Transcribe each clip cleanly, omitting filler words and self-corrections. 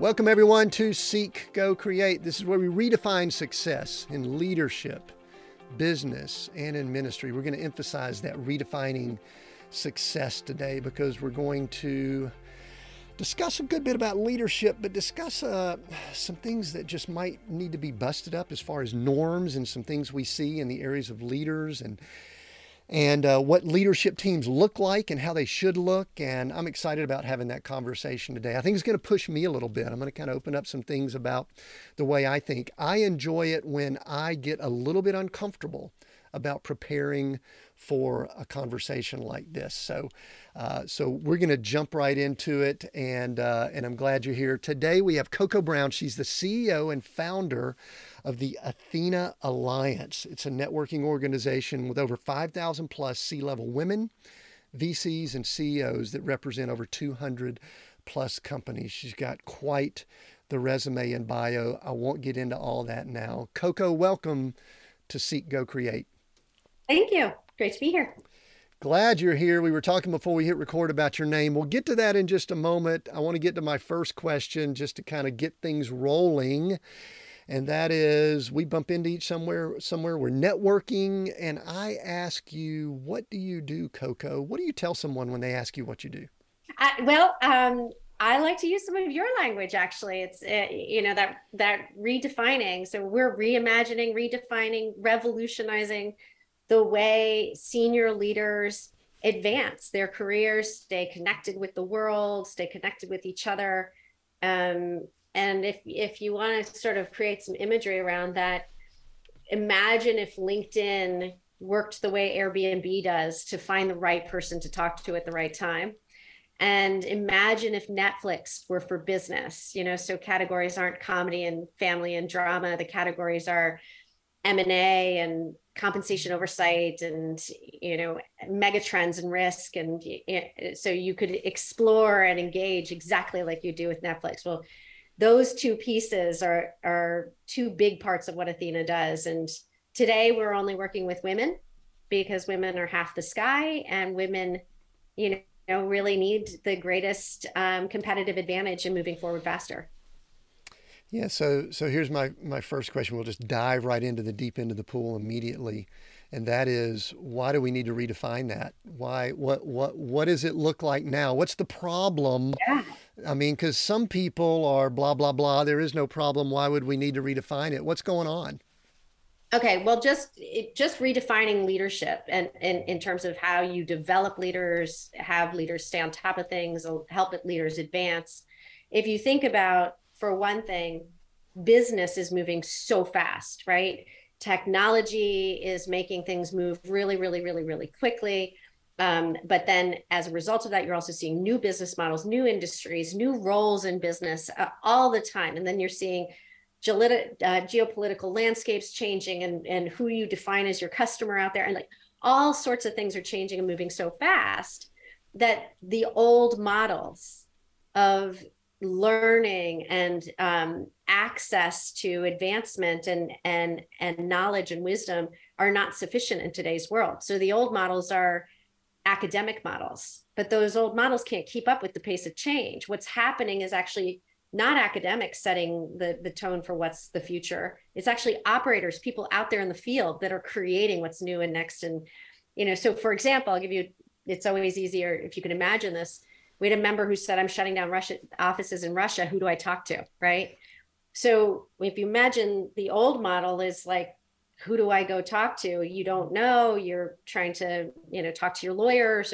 Welcome everyone to Seek, Go, Create. This is where we redefine success in leadership, business, and in ministry. We're going to emphasize that redefining success today because we're going to discuss a good bit about leadership, but discuss some things that just might need to be busted up as far as norms and some things we see in the areas of leaders and what leadership teams look like and how they should look. And I'm excited about having that conversation today. I think it's going to push me a little bit. I'm going to kind of open up some things about the way I think. I enjoy it when I get a little bit uncomfortable about preparing for a conversation like this. So we're going to jump right into it. And I'm glad you're here. Today we have Cocoa Brown. She's the CEO and founder of the Athena Alliance. It's a networking organization with over 5,000 plus C-level women, VCs, and CEOs that represent over 200 plus companies. She's got quite the resume and bio. I won't get into all that now. Cocoa, welcome to Seek, Go, Create. Thank you. Great to be here. Glad you're here. We were talking before we hit record about your name. We'll get to that in just a moment. I want to get to my first question just to kind of get things rolling. And that is, we bump into each somewhere, we're networking, and I ask you, what do you do, Cocoa? What do you tell someone when they ask you what you do? I like to use some of your language, actually. It's that redefining. So we're reimagining, redefining, revolutionizing the way senior leaders advance their careers, stay connected with the world, stay connected with each other. And if you want to sort of create some imagery around that, imagine if LinkedIn worked the way Airbnb does to find the right person to talk to at the right time. And imagine if Netflix were for business, so categories aren't comedy and family and drama. The categories are M&A and compensation oversight and, mega trends and risk. And so you could explore and engage exactly like you do with Netflix. Well, those two pieces are two big parts of what Athena does. And today we're only working with women because women are half the sky, and women, really need the greatest competitive advantage in moving forward faster. Yeah. So here's my first question. We'll just dive right into the deep end of the pool immediately. And that is, why do we need to redefine that? Why, what does it look like now? What's the problem? Yeah. I mean, because some people are blah, blah, blah. There is no problem. Why would we need to redefine it? What's going on? Okay. Well, just redefining leadership and in terms of how you develop leaders, have leaders stay on top of things, help leaders advance. If you think about, for one thing, business is moving so fast, right? Technology is making things move really, really, really, really quickly. But then as a result of that, you're also seeing new business models, new industries, new roles in business all the time. And then you're seeing geopolitical landscapes changing and who you define as your customer out there. And like all sorts of things are changing and moving so fast that the old models of learning and access to advancement and knowledge and wisdom are not sufficient in today's world. So the old models are academic models, but those old models can't keep up with the pace of change. What's happening is actually not academics setting the tone for what's the future. It's actually operators, people out there in the field that are creating what's new and next. And, so for example, I'll give you, it's always easier if you can imagine this. We had a member who said, I'm shutting down Russia offices in Russia. Who do I talk to? Right. So if you imagine the old model is like, who do I go talk to? You don't know, you're trying to, talk to your lawyers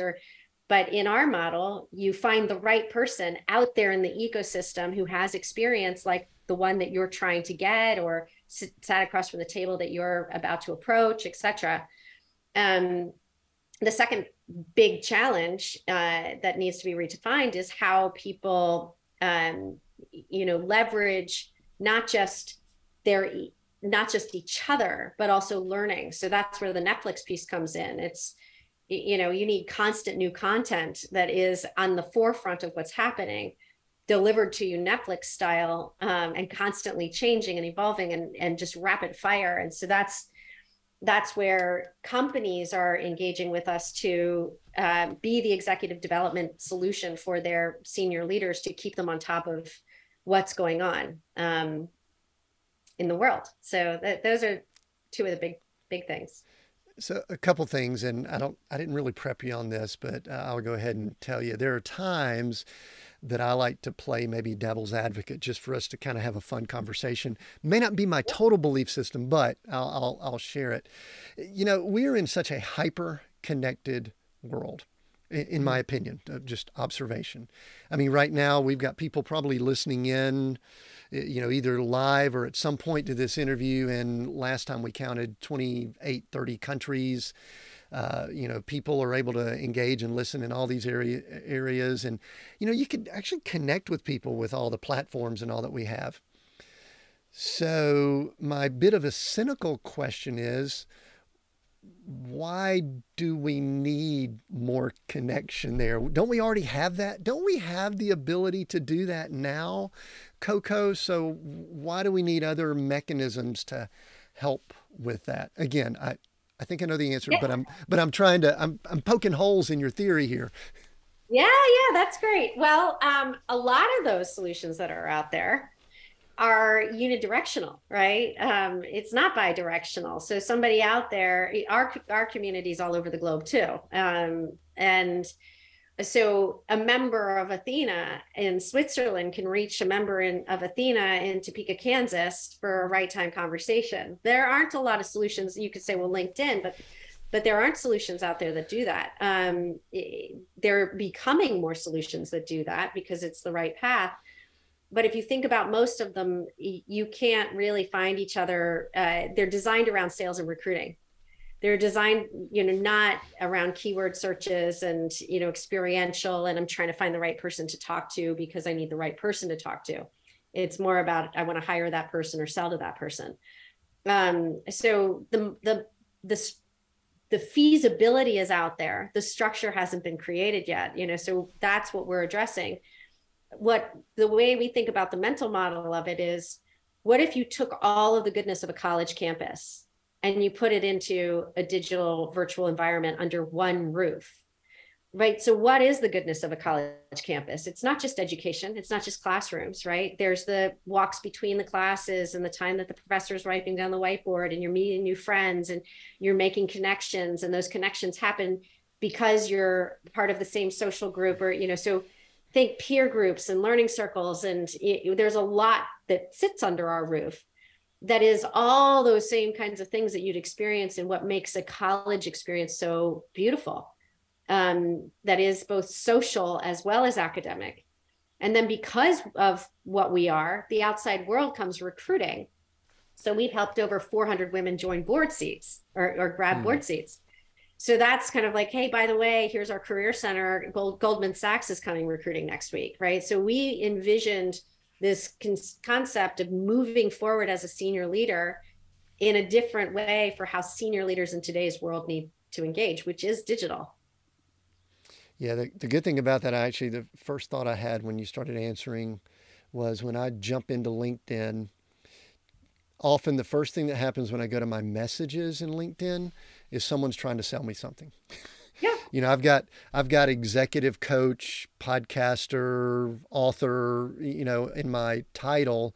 but in our model, you find the right person out there in the ecosystem who has experience, like the one that you're trying to get or sat across from the table that you're about to approach, et cetera. The second big challenge that needs to be redefined is how people, leverage not just each other, but also learning. So that's where the Netflix piece comes in. It's, you need constant new content that is on the forefront of what's happening, delivered to you Netflix style, and constantly changing and evolving and just rapid fire. And so that's where companies are engaging with us to be the executive development solution for their senior leaders to keep them on top of what's going on in the world. So those are two of the big things. So a couple things, and I didn't really prep you on this, but I'll go ahead and tell you. There are times that I like to play maybe devil's advocate just for us to kind of have a fun conversation. May not be my total belief system, but I'll share it. You know, we are in such a hyper-connected world, in my opinion, just observation. I mean, right now we've got people probably listening in, you know, either live or at some point to this interview. And last time we counted 28-30 countries. You know, people are able to engage and listen in all these areas. And, you know, you could actually connect with people with all the platforms and all that we have. So my bit of a cynical question is, why do we need more connection there? Don't we already have that? Don't we have the ability to do that now, Coco? So why do we need other mechanisms to help with that? Again, I think I know the answer, but I'm trying to, I'm poking holes in your theory here. Yeah, that's great. Well, a lot of those solutions that are out there are unidirectional, right? It's not bidirectional. So somebody out there, our community's all over the globe too. And so a member of Athena in Switzerland can reach a member of Athena in Topeka, Kansas for a right time conversation. There aren't a lot of solutions. You could say, well, LinkedIn, but there aren't solutions out there that do that. They're becoming more solutions that do that because it's the right path. But if you think about most of them, you can't really find each other. They're designed around sales and recruiting. They're designed, you know, not around keyword searches and, you know, experiential. And I'm trying to find the right person to talk to because I need the right person to talk to. It's more about, I want to hire that person or sell to that person. So the feasibility is out there. The structure hasn't been created yet, you know, so that's what we're addressing. The way we think about the mental model of it is, what if you took all of the goodness of a college campus and you put it into a digital virtual environment under one roof, right? So what is the goodness of a college campus? It's not just education. It's not just classrooms, right? There's the walks between the classes and the time that the professor is wiping down the whiteboard, and you're meeting new friends and you're making connections, and those connections happen because you're part of the same social group, or, you know, so think peer groups and learning circles. And there's a lot that sits under our roof that is all those same kinds of things that you'd experience, and what makes a college experience so beautiful, that is both social as well as academic. And then because of what we are, the outside world comes recruiting. So we've helped over 400 women join board seats or grab board seats. So that's kind of like, hey, by the way, here's our career center. Goldman Sachs is coming recruiting next week, right? So we envisioned this concept of moving forward as a senior leader in a different way for how senior leaders in today's world need to engage, which is digital. Yeah, the good thing about that, the first thought I had when you started answering was, when I jump into LinkedIn, often the first thing that happens when I go to my messages in LinkedIn is someone's trying to sell me something. Yeah. You know, I've got executive coach, podcaster, author, you know, in my title,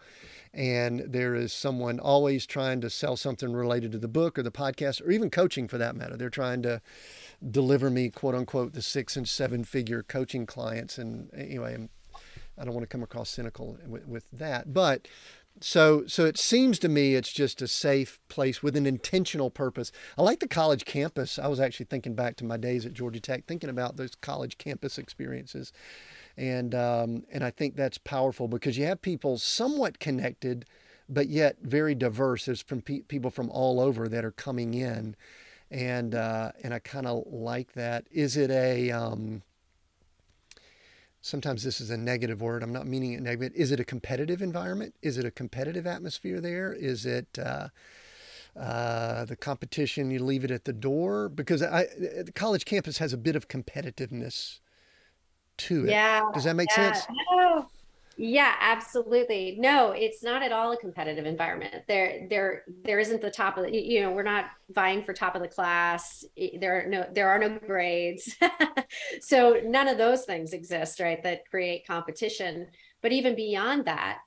and there is someone always trying to sell something related to the book or the podcast, or even coaching for that matter. They're trying to deliver me, quote unquote, the 6- and 7-figure coaching clients. And anyway, I don't want to come across cynical with that, but So it seems to me it's just a safe place with an intentional purpose. I like the college campus. I was actually thinking back to my days at Georgia Tech, thinking about those college campus experiences. And I think that's powerful because you have people somewhat connected, but yet very diverse. There's from people from all over that are coming in. And I kind of like that. Is it a... Sometimes this is a negative word. I'm not meaning it negative. Is it a competitive environment? Is it a competitive atmosphere there? Is it the competition, you leave it at the door? Because the college campus has a bit of competitiveness to it. Yeah. Does that make sense? No. Yeah, absolutely. No, it's not at all a competitive environment. There isn't the top of the, you know, we're not vying for top of the class. There are no grades. So none of those things exist, right? That create competition. But even beyond that,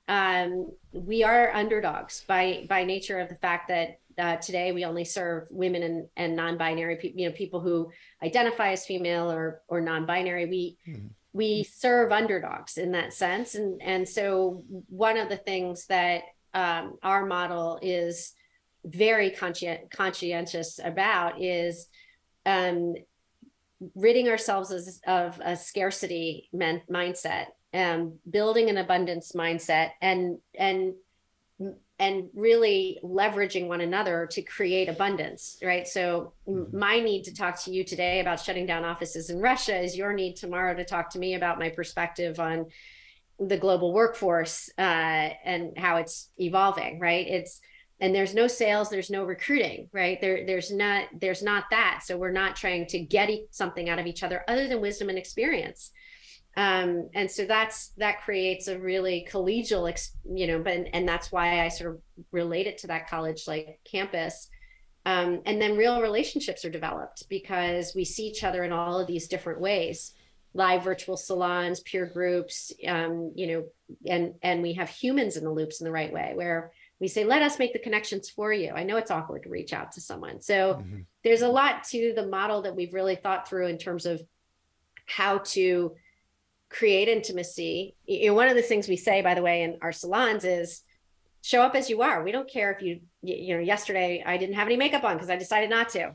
we are underdogs by nature of the fact that today we only serve women and non-binary people, people who identify as female or non-binary. We serve underdogs in that sense. And so one of the things that our model is very conscientious about is ridding ourselves of a scarcity mindset, building an abundance mindset, and really leveraging one another to create abundance, right? So my need to talk to you today about shutting down offices in Russia is your need tomorrow to talk to me about my perspective on the global workforce and how it's evolving, right? And there's no sales, there's no recruiting, right? There's not that. So we're not trying to get something out of each other other than wisdom and experience. And so that creates a really collegial, and that's why I sort of relate it to that college-like campus. And then real relationships are developed because we see each other in all of these different ways, live virtual salons, peer groups, and we have humans in the loops in the right way where we say, let us make the connections for you. I know it's awkward to reach out to someone. So there's a lot to the model that we've really thought through in terms of how to create intimacy. One of the things we say, by the way, in our salons is show up as you are. We don't care if yesterday I didn't have any makeup on because I decided not to.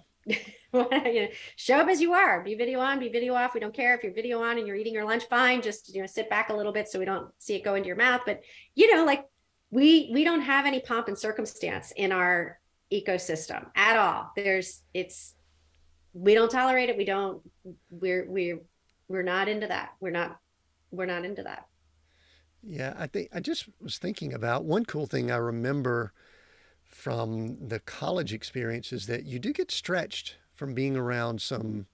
Show up as you are. Be video on, be video off. We don't care if you're video on and you're eating your lunch, fine. Just, sit back a little bit so we don't see it go into your mouth. But, we don't have any pomp and circumstance in our ecosystem at all. We don't tolerate it. We're not into that. We're not into that. Yeah, I think I just was thinking about one cool thing I remember from the college experience is that you do get stretched from being around some,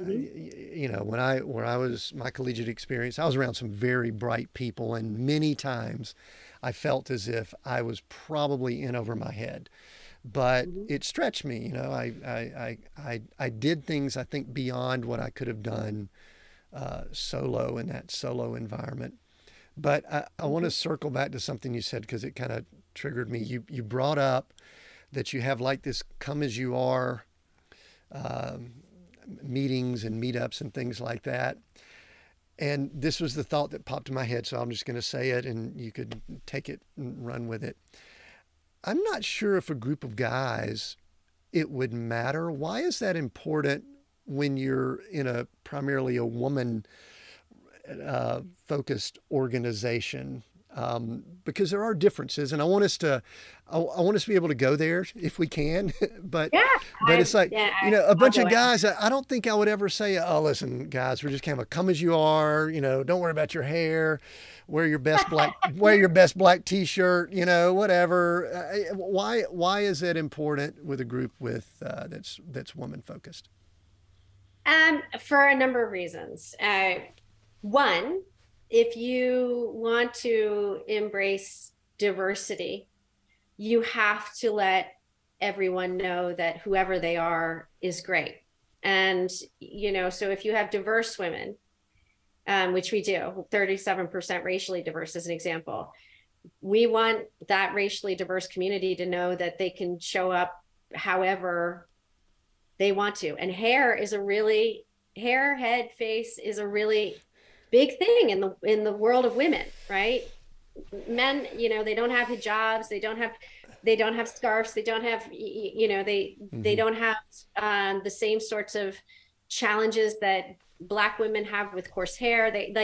my collegiate experience, I was around some very bright people, and many times I felt as if I was probably in over my head. But it stretched me, I did things, I think, beyond what I could have done solo in that solo environment. But I want to circle back to something you said because it kind of triggered me. You brought up that you have like this come as you are meetings and meetups and things like that. And this was the thought that popped in my head, so I'm just going to say it and you could take it and run with it. I'm not sure if a group of guys, it would matter. Why is that important when you're in a primarily a woman focused organization? Because there are differences, and I want us to be able to go there if we can, but it's like, a bunch of guys, I don't think I would ever say, oh, listen, guys, we're just kind of come as you are, don't worry about your hair, wear your best black t-shirt, whatever. Why is that important with a group with, that's woman focused? For a number of reasons. One, if you want to embrace diversity, you have to let everyone know that whoever they are is great. And, so if you have diverse women, which we do, 37% racially diverse as an example, we want that racially diverse community to know that they can show up however they want to. And hair, head, face is a really big thing in the world of women, right? Men, they don't have hijabs, they don't have scarves, they don't have, they don't have the same sorts of challenges that Black women have with coarse hair. They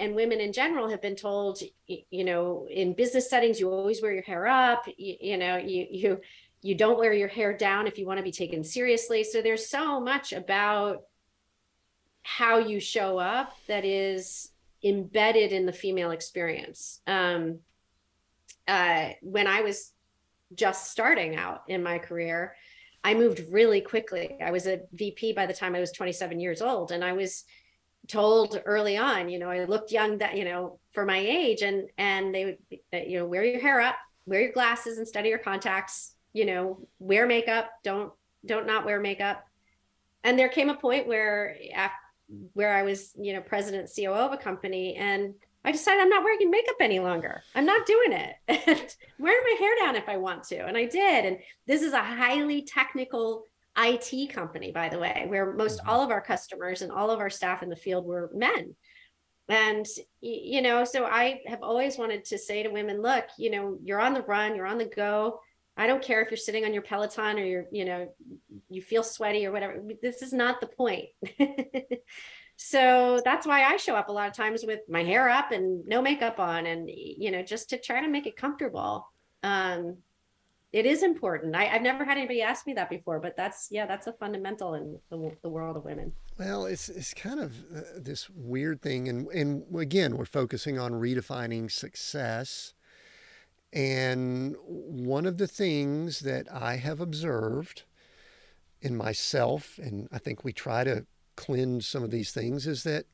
and women in general have been told, in business settings, you always wear your hair up, you don't wear your hair down if you want to be taken seriously. So there's so much about how you show up that is embedded in the female experience. When I was just starting out in my career, I moved really quickly. I was a VP by the time I was 27 years old, and I was told early on, I looked young that, for my age, and they would, wear your hair up, wear your glasses instead of your contacts, wear makeup, don't not wear makeup. And there came a point where after where I was, president, COO of a company, and I decided I'm not wearing makeup any longer. I'm not doing it. And wearing my hair down if I want to. And I did. And this is a highly technical IT company, by the way, where most all of our customers and all of our staff in the field were men. And, so I have always wanted to say to women, look, you're on the run, you're on the go. I don't care if you're sitting on your Peloton or you're, you feel sweaty or whatever. This is not the point. So that's why I show up a lot of times with my hair up and no makeup on, and, just to try to make it comfortable. It is important. I've never had anybody ask me that before, but that's a fundamental in the world of women. Well, it's kind of this weird thing. And again, we're focusing on redefining success. And one of the things that I have observed in myself, and I think we try to cleanse some of these things, is that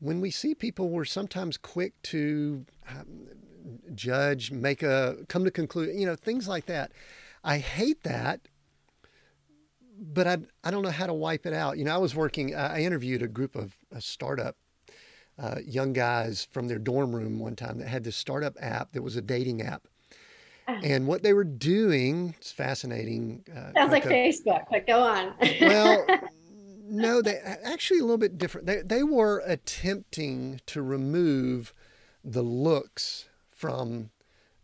when we see people, we're sometimes quick to judge, come to conclusion, things like that. I hate that, but I don't know how to wipe it out. I interviewed a group of a startup young guys from their dorm room one time that had this startup app that was a dating app. And what they were doing, it's fascinating. Sounds like Facebook, but go on. Well, no, they actually a little bit different. They were attempting to remove the looks from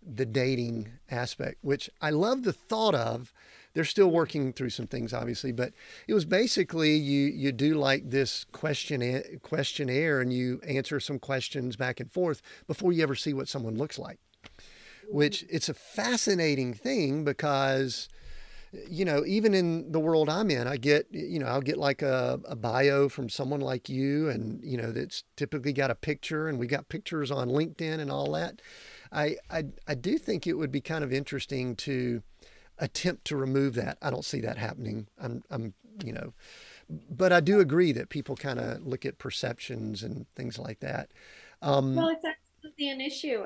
the dating aspect, which I love the thought of. They're still working through some things, obviously, but it was basically you do like this questionnaire and you answer some questions back and forth before you ever see what someone looks like, which it's a fascinating thing because even in the world I'm in, I get, I'll get like a bio from someone like you, and, that's typically got a picture, and we got pictures on LinkedIn and all that. I do think it would be kind of interesting to attempt to remove that. I don't see that happening. But I do agree that people kind of look at perceptions and things like that. Well, it's absolutely an issue.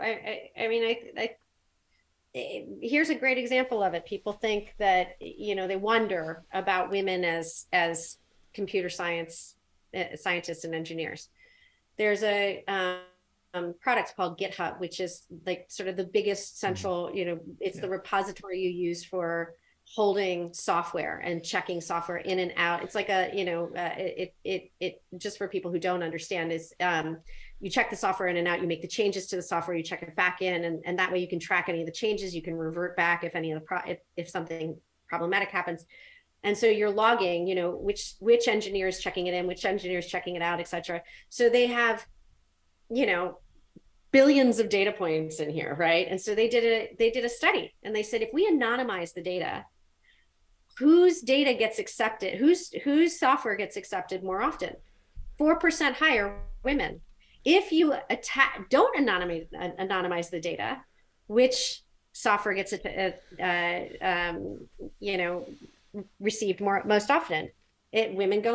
Here's a great example of it. People think that, they wonder about women as computer scientists and engineers. There's a product called GitHub, which is like sort of the biggest central, the repository you use for holding software and checking software in and out. It's like it just for people who don't understand is you check the software in and out, you make the changes to the software, you check it back in, and that way you can track any of the changes, you can revert back if any of the if something problematic happens. And so you're logging, which engineer is checking it in, which engineer is checking it out, et cetera. So they have, billions of data points in here, right? And so they did a study, and they said, if we anonymize the data, whose data gets accepted, whose software gets accepted more often? 4% higher women. If you don't anonymize the data, which software gets received most often? Women go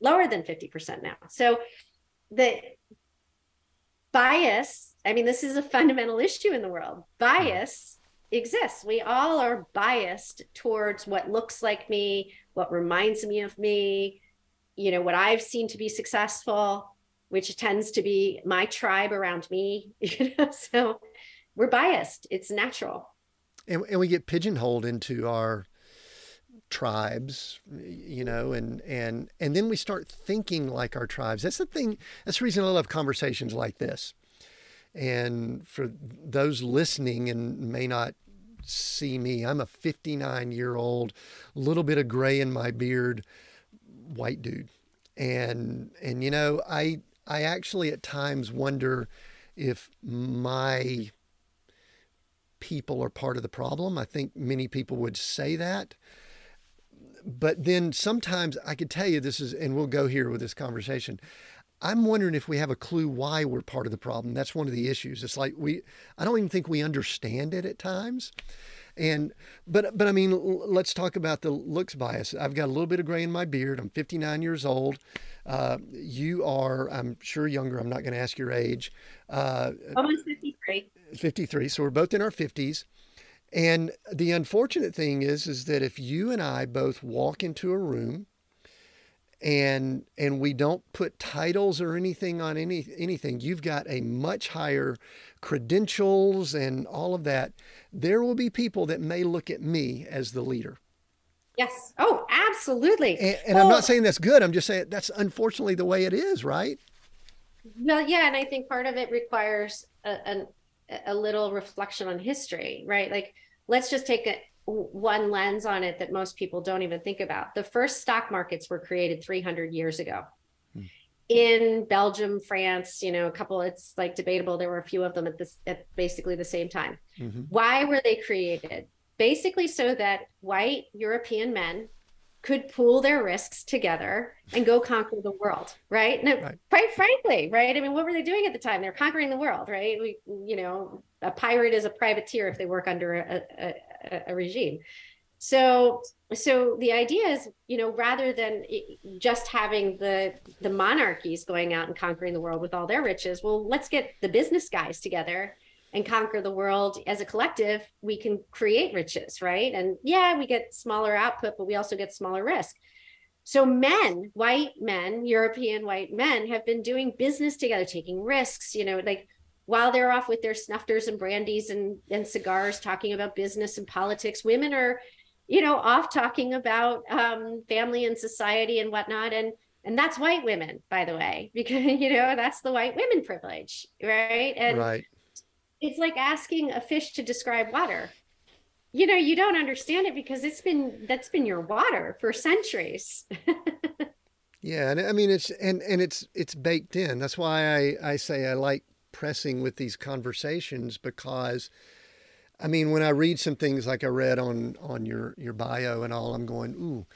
lower than 50% now. So the bias, this is a fundamental issue in the world. Bias exists. We all are biased towards what looks like me, what reminds me of me, what I've seen to be successful, which tends to be my tribe around me. So we're biased. It's natural. And we get pigeonholed into our tribes, and then we start thinking like our tribes. That's the thing. That's the reason I love conversations like this. And for those listening and may not see me, I'm a 59-year-old, little bit of gray in my beard, white dude. And I actually at times wonder if my people are part of the problem. I think many people would say that. But then sometimes I could tell you this is, and we'll go here with this conversation, I'm wondering if we have a clue why we're part of the problem. That's one of the issues. It's like I don't even think we understand it at times. But let's talk about the looks bias. I've got a little bit of gray in my beard. I'm 59 years old. You are, I'm sure, younger. I'm not going to ask your age. Almost 53. 53. So we're both in our 50s. And the unfortunate thing is that if you and I both walk into a room and we don't put titles or anything on anything. You've got a much higher credentials and all of that. There will be people that may look at me as the leader. Yes. Oh, absolutely. And I'm not saying that's good. I'm just saying that's unfortunately the way it is, right? Well, yeah. And I think part of it requires a little reflection on history, right? Like, let's just take one lens on it that most people don't even think about. The first stock markets were created 300 years ago in Belgium, France, you know, a couple, it's like debatable. There were a few of them at basically the same time. Mm-hmm. Why were they created? Basically so that white European men could pool their risks together and go conquer the world, right? Now, right. Quite frankly, right? I mean, what were they doing at the time? They're conquering the world, right? We, you know, a pirate is a privateer if they work under a regime. So the idea is, you know, rather than just having the monarchies going out and conquering the world with all their riches, well, let's get the business guys together and conquer the world as a collective. We can create riches, right? And yeah, we get smaller output, but we also get smaller risk. So men, white men, European white men have been doing business together, taking risks, you know, like while they're off with their snuffers and brandies and cigars talking about business and politics, women are, you know, off talking about family and society and whatnot. And that's white women, by the way, because, you know, that's the white women privilege, right? Right. It's like asking a fish to describe water. You know, you don't understand it because that's been your water for centuries. Yeah. And I mean, it's baked in. That's why I say I like pressing with these conversations, because I mean, when I read some things like I read on your bio and all, I'm going, ooh,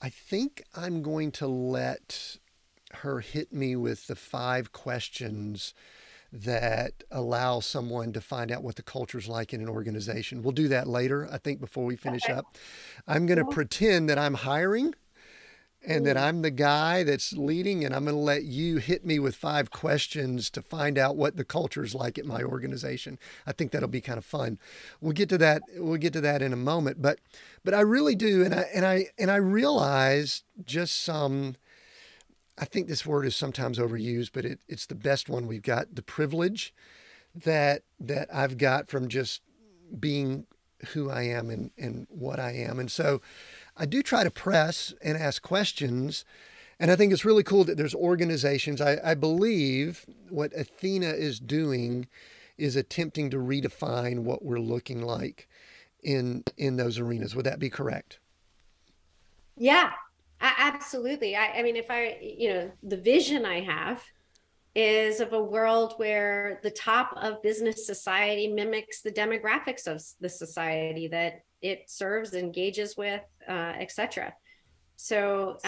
I think I'm going to let her hit me with the 5 questions that allow someone to find out what the culture's like in an organization. We'll do that later, I think, before we finish up. I'm going to pretend that I'm hiring and that I'm the guy that's leading, and I'm going to let you hit me with 5 questions to find out what the culture's like at my organization. I think that'll be kind of fun. We'll get to that. We'll get to that in a moment. But I really do, and I realize just some. I think this word is sometimes overused, but it's the best one we've got. The privilege that I've got from just being who I am and what I am. And so I do try to press and ask questions. And I think it's really cool that there's organizations. I believe what Athena is doing is attempting to redefine what we're looking like in those arenas. Would that be correct? Yeah. Absolutely. I mean, the vision I have is of a world where the top of business society mimics the demographics of the society that it serves, engages with, et cetera. So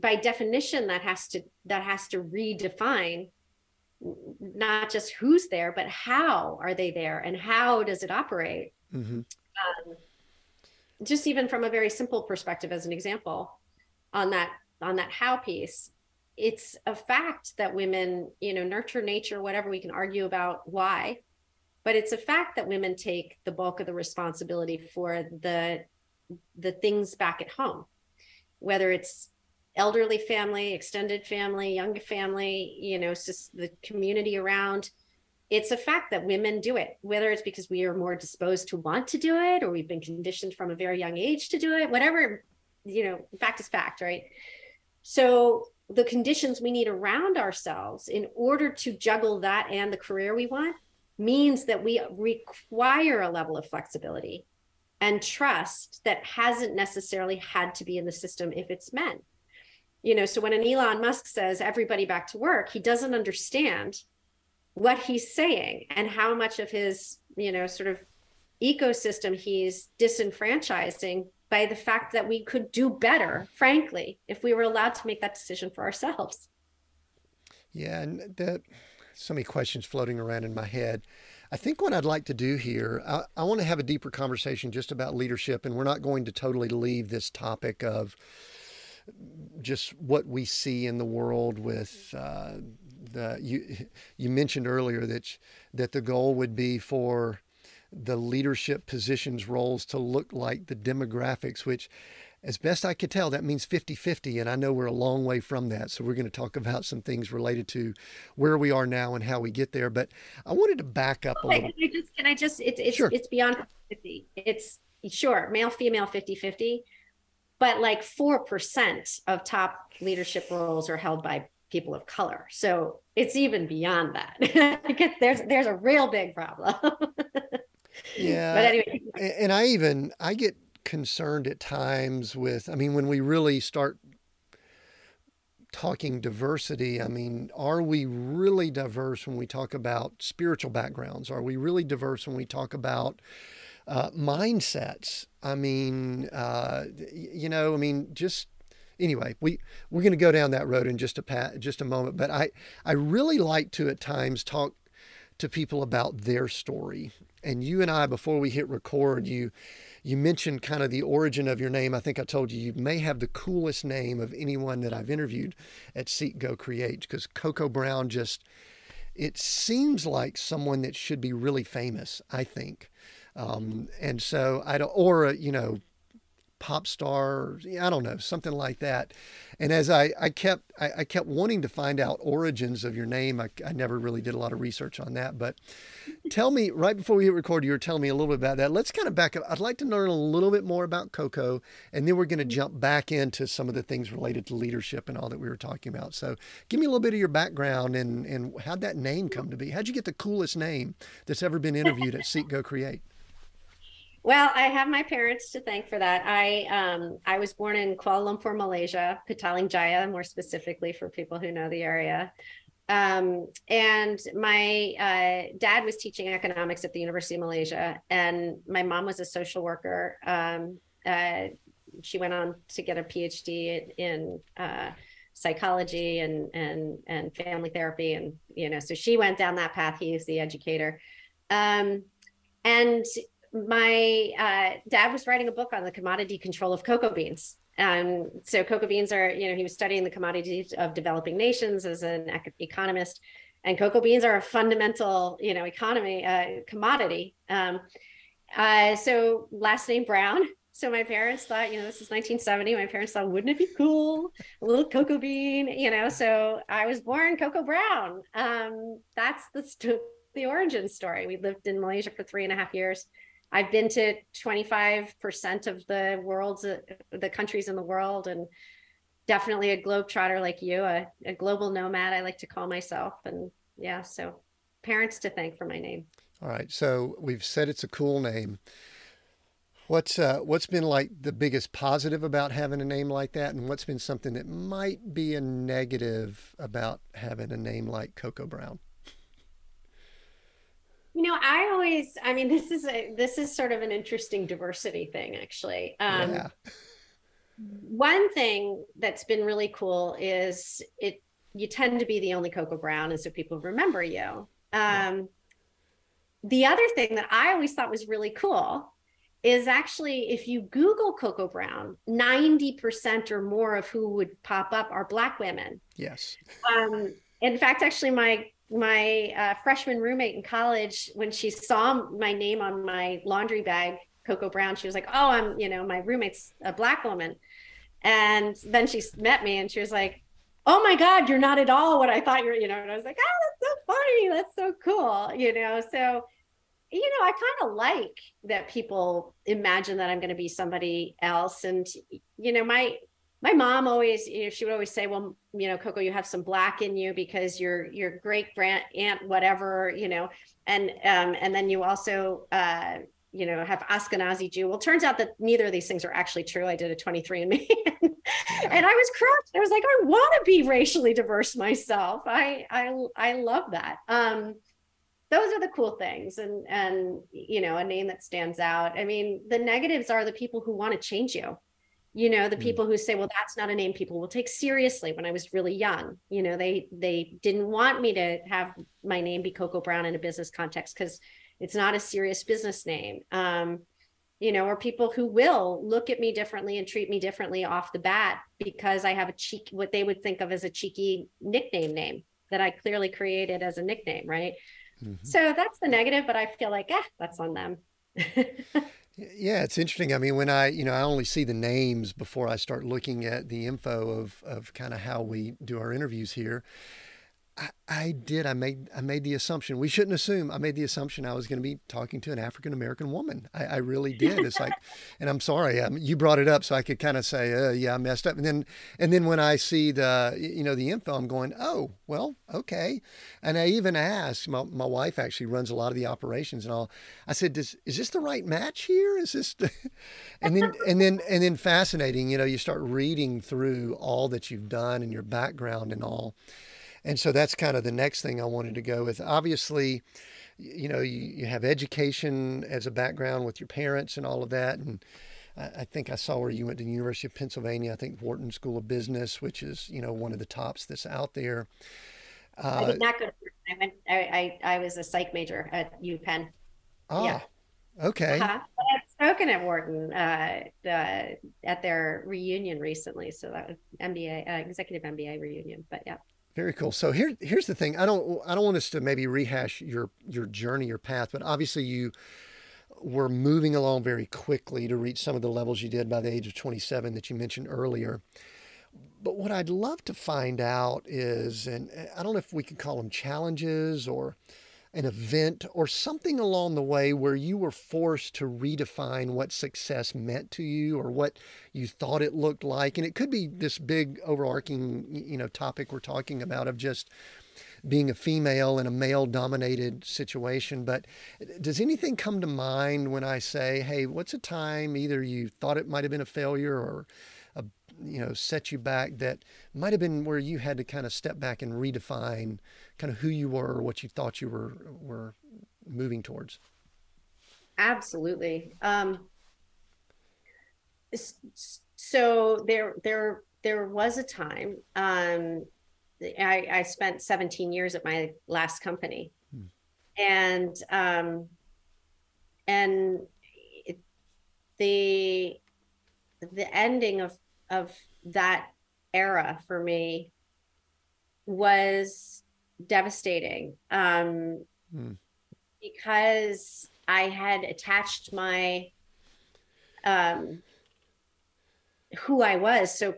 by definition, that has to redefine not just who's there, but how are they there and how does it operate? Mm-hmm. Just even from a very simple perspective, as an example, on that how piece, it's a fact that women, you know, nurture nature, whatever, we can argue about why, but it's a fact that women take the bulk of the responsibility for the things back at home, whether it's elderly family, extended family, young family, you know, it's just the community around. It's a fact that women do it, whether it's because we are more disposed to want to do it, or we've been conditioned from a very young age to do it, whatever, you know, fact is fact, right? So the conditions we need around ourselves in order to juggle that and the career we want means that we require a level of flexibility and trust that hasn't necessarily had to be in the system if it's men. You know, so when an Elon Musk says everybody back to work, he doesn't understand what he's saying and how much of his, you know, sort of ecosystem he's disenfranchising by the fact that we could do better, frankly, if we were allowed to make that decision for ourselves. Yeah, and so many questions floating around in my head. I think what I'd like to do here, I want to have a deeper conversation just about leadership, and we're not going to totally leave this topic of just what we see in the world with you mentioned earlier that the goal would be for the leadership positions roles to look like the demographics, which As best I could tell, that means 50-50, and I know we're a long way from that. So we're going to talk about some things related to where we are now and how we get there. But I wanted to back up a little. Can I just sure. It's beyond 50. It's sure, male, female, 50-50, but like 4% of top leadership roles are held by people of color. So it's even beyond that. there's a real big problem. Yeah. But anyway. And I get concerned at times with, I mean, when we really start talking diversity, I mean, are we really diverse when we talk about spiritual backgrounds? Are we really diverse when we talk about mindsets? I mean, anyway, we're going to go down that road in just a moment. But I really like to at times talk to people about their story. And you and I, before we hit record, you mentioned kind of the origin of your name. I think I told you may have the coolest name of anyone that I've interviewed at Seek, Go, Create, because Cocoa Brown it seems like someone that should be really famous, I think. And so pop star, I don't know, something like that. And as I kept wanting to find out origins of your name, I never really did a lot of research on that, but tell me, right before we hit record, you were telling me a little bit about that. Let's kind of back up. I'd like to learn a little bit more about Cocoa, and then we're going to jump back into some of the things related to leadership and all that we were talking about. So give me a little bit of your background and how'd that name come to be? How'd you get the coolest name that's ever been interviewed at Seek, Go, Create? Well, I have my parents to thank for that. I was born in Kuala Lumpur, Malaysia, Petaling Jaya, more specifically for people who know the area. And my dad was teaching economics at the University of Malaysia, and my mom was a social worker. She went on to get a PhD in psychology and family therapy, and so she went down that path. He is the educator, and my dad was writing a book on the commodity control of cocoa beans. So cocoa beans are, he was studying the commodities of developing nations as an economist, and cocoa beans are a fundamental, commodity. So last name Brown. So my parents thought, this is 1970. My parents thought, wouldn't it be cool? A little cocoa bean, so I was born Cocoa Brown. That's the origin story. We lived in Malaysia for 3.5 years. I've been to 25% of the countries in the world, and definitely a globetrotter like you, a global nomad, I like to call myself. And yeah, so parents to thank for my name. All right. So we've said it's a cool name. What's been like the biggest positive about having a name like that? And what's been something that might be a negative about having a name like Cocoa Brown? This is sort of an interesting diversity thing, actually. Yeah. One thing that's been really cool is you tend to be the only Cocoa Brown, and so people remember you. Yeah. The other thing that I always thought was really cool is actually, if you Google Cocoa Brown, 90% or more of who would pop up are Black women. Yes. In fact, actually, my freshman roommate in college, when she saw my name on my laundry bag, Cocoa Brown, she was like, oh, I'm, my roommate's a Black woman. And then she met me and she was like, oh my God, you're not at all what I thought you were, and I was like, oh, that's so funny. That's so cool. So I kind of like that people imagine that I'm going to be somebody else. And, my mom always, she would always say, well, Cocoa, you have some Black in you because your great grand aunt, whatever, and then you also, have Ashkenazi Jew. Well, turns out that neither of these things are actually true. I did a 23andMe and I was crushed. I was like, I want to be racially diverse myself. I love that. Those are the cool things. And a name that stands out. I mean, the negatives are the people who want to change you. The people who say, well, that's not a name people will take seriously. When I was really young, they didn't want me to have my name be Cocoa Brown in a business context because it's not a serious business name. Or people who will look at me differently and treat me differently off the bat because I have what they would think of as a cheeky nickname that I clearly created as a nickname, right? Mm-hmm. So that's the negative, but I feel like, that's on them. Yeah, it's interesting. I mean, when I only see the names before I start looking at the info of kind of how we do our interviews here. I made the assumption. We shouldn't assume. I made the assumption I was going to be talking to an African-American woman. I really did. It's like, and I'm sorry, you brought it up so I could kind of say, yeah, I messed up. And then when I see the info, I'm going, oh, well, okay. And I even asked, my wife actually runs a lot of the operations and all. I said, is this the right match here? Is this, and then fascinating, you start reading through all that you've done and your background and all. And so that's kind of the next thing I wanted to go with. Obviously, you have education as a background with your parents and all of that. And I think I saw where you went to the University of Pennsylvania, I think Wharton School of Business, which is, one of the tops that's out there. I did not go to Wharton. I was a psych major at UPenn. Oh, yeah. Okay. But I've spoken at Wharton at their reunion recently. So that was MBA, executive MBA reunion, but yeah. Very cool. So here's the thing. I don't want us to maybe rehash your journey, your path, but obviously you were moving along very quickly to reach some of the levels you did by the age of 27 that you mentioned earlier. But what I'd love to find out is, and I don't know if we could call them challenges or an event or something along the way where you were forced to redefine what success meant to you or what you thought it looked like. And it could be this big overarching, topic we're talking about of just being a female in a male dominated situation. But does anything come to mind when I say, hey, what's a time either you thought it might've been a failure or, set you back that might have been where you had to kind of step back and redefine kind of who you were or what you thought you were moving towards? Absolutely. So there was a time. I spent 17 years at my last company. And the ending of that era for me was devastating because I had attached my who I was so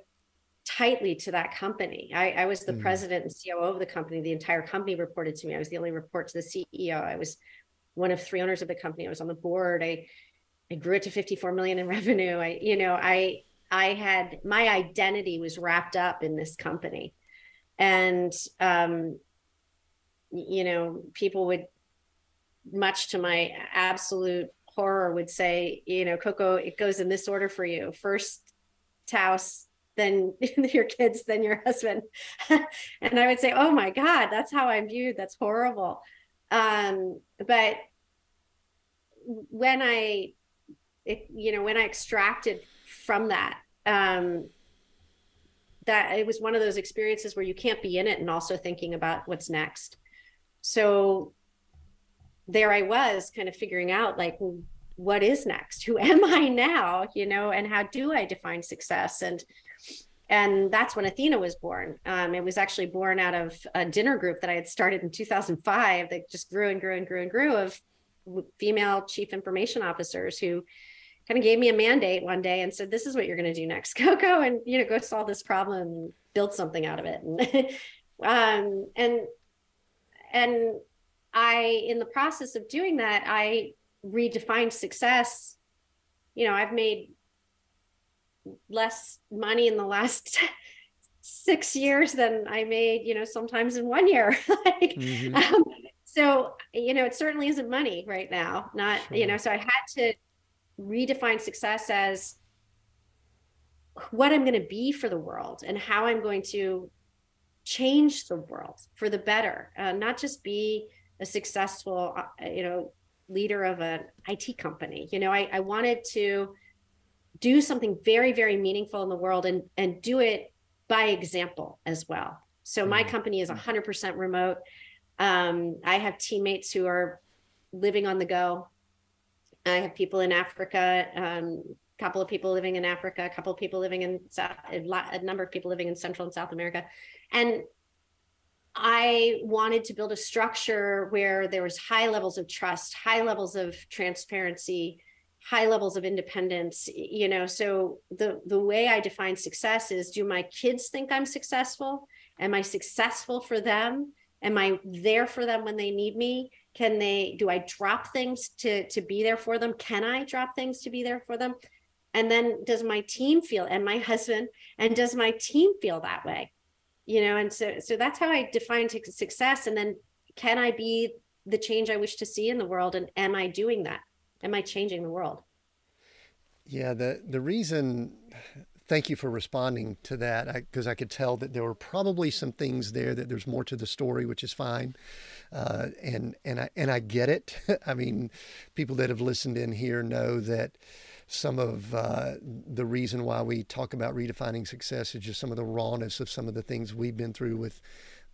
tightly to that company. I was the president and COO of the company. The entire company reported to me. I was the only report to the CEO. I was one of three owners of the company. I was on the board. I grew it to 54 million in revenue. I had, my identity was wrapped up in this company, and, people would, much to my absolute horror, would say, Coco, it goes in this order for you: first Taos, then your kids, then your husband. And I would say, oh my God, that's how I'm viewed. That's horrible. But when I extracted from that, that it was one of those experiences where you can't be in it and also thinking about what's next. So there I was kind of figuring out, like, what is next? Who am I now? And how do I define success? And that's when Athena was born. It was actually born out of a dinner group that I had started in 2005 that just grew and grew and grew and grew of female chief information officers who kind of gave me a mandate one day and said, this is what you're going to do next, Coco, and go solve this problem and build something out of it. And I, in the process of doing that, I redefined success. I've made less money in the last 6 years than I made, sometimes in 1 year. So, it certainly isn't money right now, not, sure. So I had to redefine success as what I'm going to be for the world and how I'm going to change the world for the better, not just be a successful, leader of an IT company. I wanted to do something very, very meaningful in the world and do it by example as well. So my company is 100% remote. I have teammates who are living on the go. I have people in Africa, a couple of people living in Africa, a couple of people living in South, a number of people living in Central and South America. And I wanted to build a structure where there was high levels of trust, high levels of transparency, high levels of independence, you know. So the way I define success is, do my kids think I'm successful? Am I successful for them? Am I there for them when they need me? Can they, do I drop things to be there for them? Can I drop things to be there for them? And then does my team feel, and my husband, and does my team feel that way? You know, and so that's how I define success. And then, can I be the change I wish to see in the world? And am I doing that? Am I changing the world? Yeah, the reason, thank you for responding to that, because I could tell that there were probably some things there that there's more to the story, which is fine. And I get it. I mean, people that have listened in here know that some of the reason why we talk about redefining success is just some of the rawness of some of the things we've been through with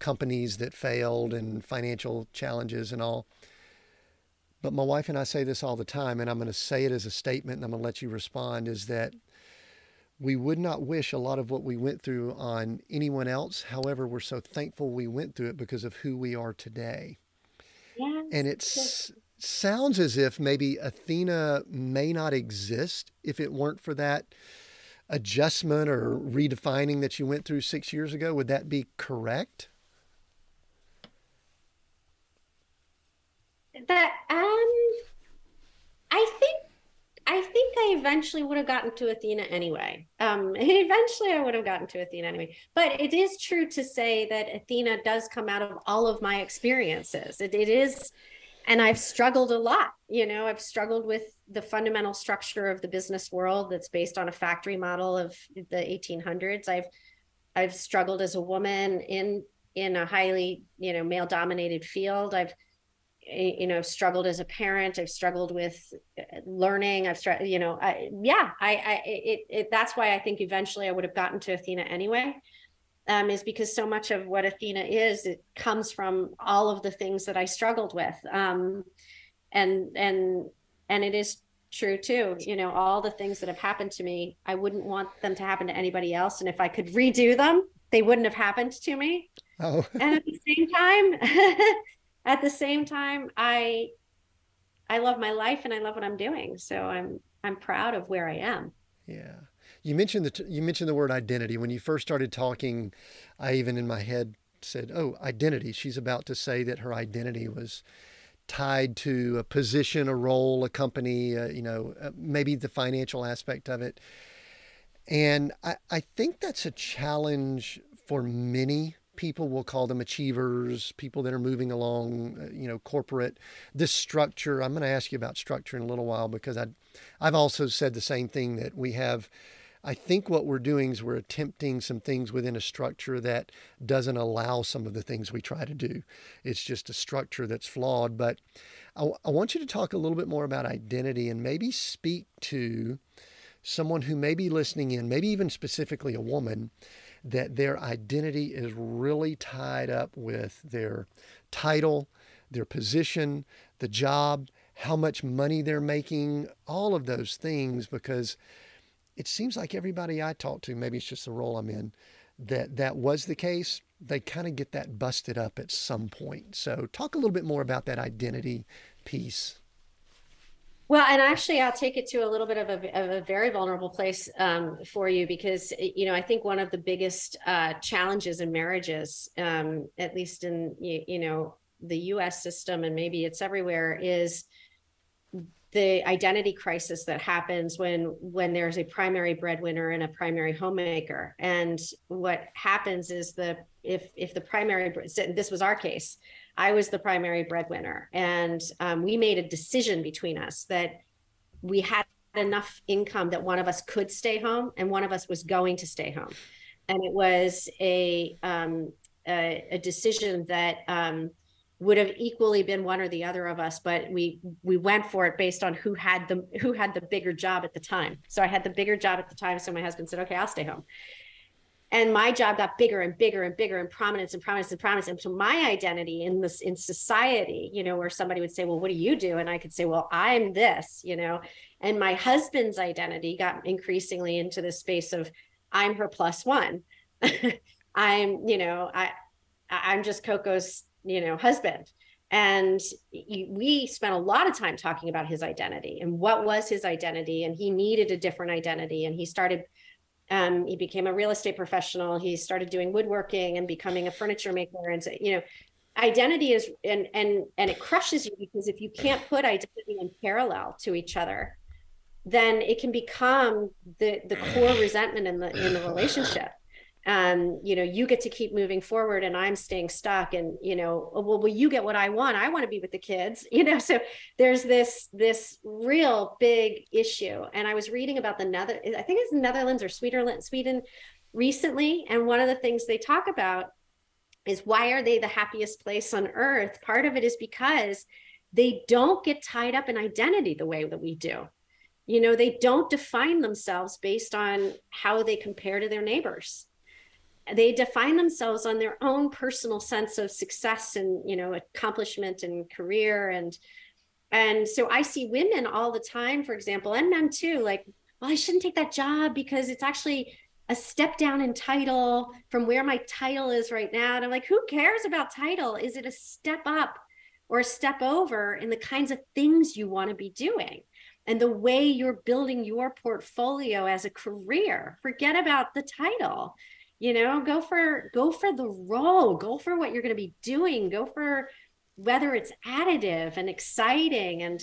companies that failed and financial challenges and all. But my wife and I say this all the time, and I'm going to say it as a statement, and I'm going to let you respond, is that we would not wish a lot of what we went through on anyone else. However, we're so thankful we went through it because of who we are today. Yeah. And it sounds as if maybe Athena may not exist if it weren't for that adjustment or redefining that you went through 6 years ago. Would that be correct? That I think I eventually would have gotten to Athena anyway. But it is true to say that Athena does come out of all of my experiences. It is, and I've struggled a lot. You know, I've struggled with the fundamental structure of the business world that's based on a factory model of the 1800s. I've struggled as a woman in a highly, you know, male dominated field. I've struggled as a parent. I've struggled with learning. That's why I think eventually I would have gotten to Athena anyway, is because so much of what Athena is, it comes from all of the things that I struggled with. And it is true too, you know, all the things that have happened to me, I wouldn't want them to happen to anybody else. And if I could redo them, they wouldn't have happened to me. Oh. And at the same time, I love my life and I love what I'm doing. So I'm proud of where I am. Yeah. You mentioned the word identity. When you first started talking, I even in my head said, oh, identity. She's about to say that her identity was tied to a position, a role, a company, maybe the financial aspect of it. And I think that's a challenge for many people. We'll call them achievers, people that are moving along, corporate, this structure. I'm going to ask you about structure in a little while, because I've also said the same thing, that we have, I think what we're doing is we're attempting some things within a structure that doesn't allow some of the things we try to do. It's just a structure that's flawed. But I want you to talk a little bit more about identity, and maybe speak to someone who may be listening in, maybe even specifically a woman, that their identity is really tied up with their title, their position, the job, how much money they're making, all of those things, because it seems like everybody I talk to, maybe it's just the role I'm in, that was the case. They kind of get that busted up at some point. So talk a little bit more about that identity piece. Well, and actually, I'll take it to a little bit of a very vulnerable place for you, because, you know, I think one of the biggest challenges in marriages, at least in, the U.S. system, and maybe it's everywhere, is the identity crisis that happens when there's a primary breadwinner and a primary homemaker. And what happens is if the primary, this was our case, I was the primary breadwinner, and we made a decision between us that we had enough income that one of us could stay home and one of us was going to stay home. And it was a decision that would have equally been one or the other of us, but we went for it based on who had the bigger job at the time. So I had the bigger job at the time. So my husband said, okay, I'll stay home. And my job got bigger and bigger and bigger, and prominence. And so my identity in society, where somebody would say, well, what do you do? And I could say, well, I'm this, and my husband's identity got increasingly into this space of, I'm her plus one. I'm just Coco's, husband. And we spent a lot of time talking about his identity and what was his identity, and he needed a different identity. And he started, he became a real estate professional. He started doing woodworking and becoming a furniture maker. And, you know, identity is, and it crushes you, because if you can't put identity in parallel to each other, then it can become the core resentment in the relationship. You know, you get to keep moving forward and I'm staying stuck, and, you know, well, will you get what I want? I want to be with the kids, you know? So there's this real big issue. And I was reading about I think it's Netherlands or Sweden recently. And one of the things they talk about is, why are they the happiest place on earth? Part of it is because they don't get tied up in identity the way that we do. You know, they don't define themselves based on how they compare to their neighbors. They define themselves on their own personal sense of success and, you know, accomplishment and career. And so I see women all the time, for example, and men too, like, well, I shouldn't take that job because it's actually a step down in title from where my title is right now. And I'm like, who cares about title? Is it a step up or a step over in the kinds of things you want to be doing? And the way you're building your portfolio as a career, forget about the title. You know, go for the role, go for what you're going to be doing, go for whether it's additive and exciting. And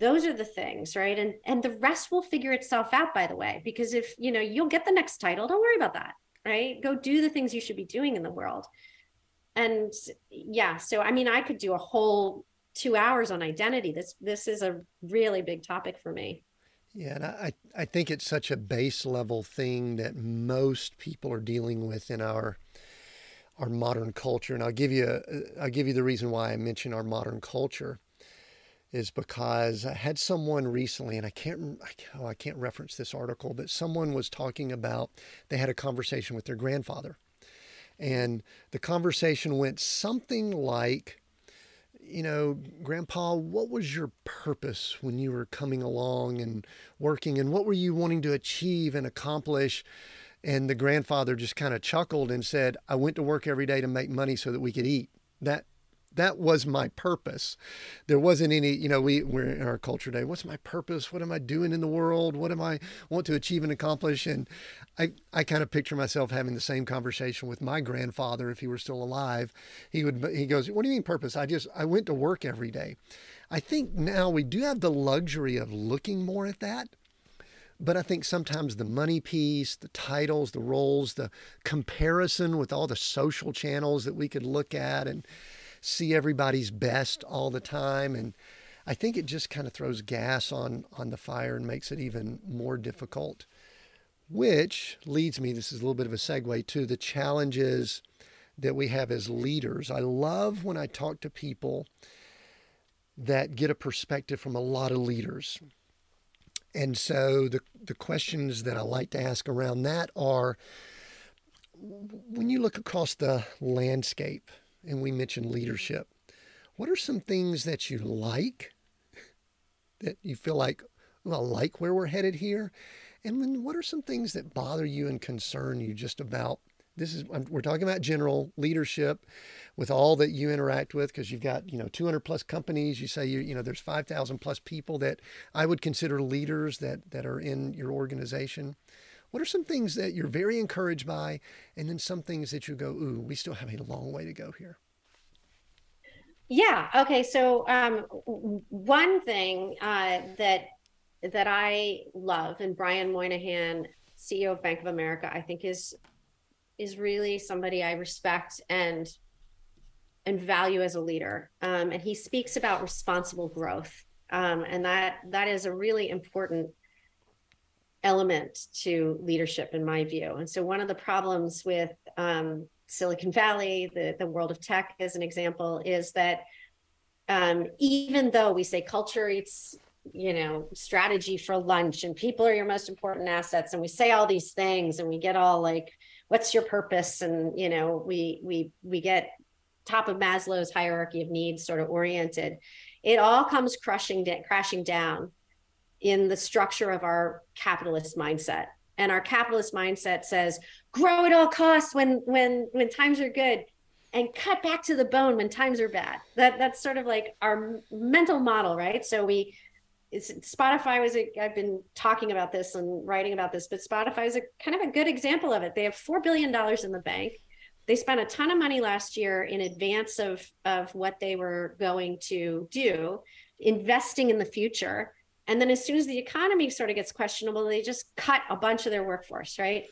those are the things, right? And the rest will figure itself out, by the way, because if, you know, you'll get the next title, don't worry about that, right? Go do the things you should be doing in the world. And yeah, so, I mean, I could do a whole 2 hours on identity. This is a really big topic for me. Yeah, and I think it's such a base level thing that most people are dealing with in our modern culture. And I'll give you the reason why I mention our modern culture is because I had someone recently, and I can't reference this article, but someone was talking about, they had a conversation with their grandfather, and the conversation went something like, you know, Grandpa, what was your purpose when you were coming along and working, and what were you wanting to achieve and accomplish? And the grandfather just kind of chuckled and said, I went to work every day to make money so that we could eat. That was my purpose. There wasn't any, you know, we're in our culture today. What's my purpose? What am I doing in the world? What am I want to achieve and accomplish? And I kind of picture myself having the same conversation with my grandfather. If he were still alive, he goes, what do you mean purpose? I went to work every day. I think now we do have the luxury of looking more at that. But I think sometimes the money piece, the titles, the roles, the comparison with all the social channels that we could look at and see everybody's best all the time. And I think it just kind of throws gas on the fire and makes it even more difficult, which leads me, this is a little bit of a segue to the challenges that we have as leaders. I love when I talk to people that get a perspective from a lot of leaders. And so the questions that I like to ask around that are, when you look across the landscape, and we mentioned leadership, what are some things that you like, that you feel like, well, I like where we're headed here? And then what are some things that bother you and concern you just about, we're talking about general leadership with all that you interact with, because you've got, you know, 200 plus companies, you say, you know, there's 5,000 plus people that I would consider leaders that are in your organization. What are some things that you're very encouraged by, and then some things that you go, ooh, we still have a long way to go here? Yeah. Okay. So one thing that I love, and Brian Moynihan, CEO of Bank of America, I think is really somebody I respect and value as a leader. And he speaks about responsible growth. And that is a really important element to leadership, in my view. And so one of the problems with Silicon Valley, the world of tech as an example, is that even though we say culture eats, you know, strategy for lunch, and people are your most important assets, and we say all these things, and we get all like, what's your purpose? And, you know, we get top of Maslow's hierarchy of needs sort of oriented. It all comes crashing down in the structure of our capitalist mindset. And our capitalist mindset says, grow at all costs when times are good. and cut back to the bone when times are bad. That's sort of like our mental model, right? So Spotify I've been talking about this and writing about this, but Spotify is kind of a good example of it. They have $4 billion in the bank. They spent a ton of money last year in advance of what they were going to do, investing in the future. And then as soon as the economy sort of gets questionable, they just cut a bunch of their workforce, right?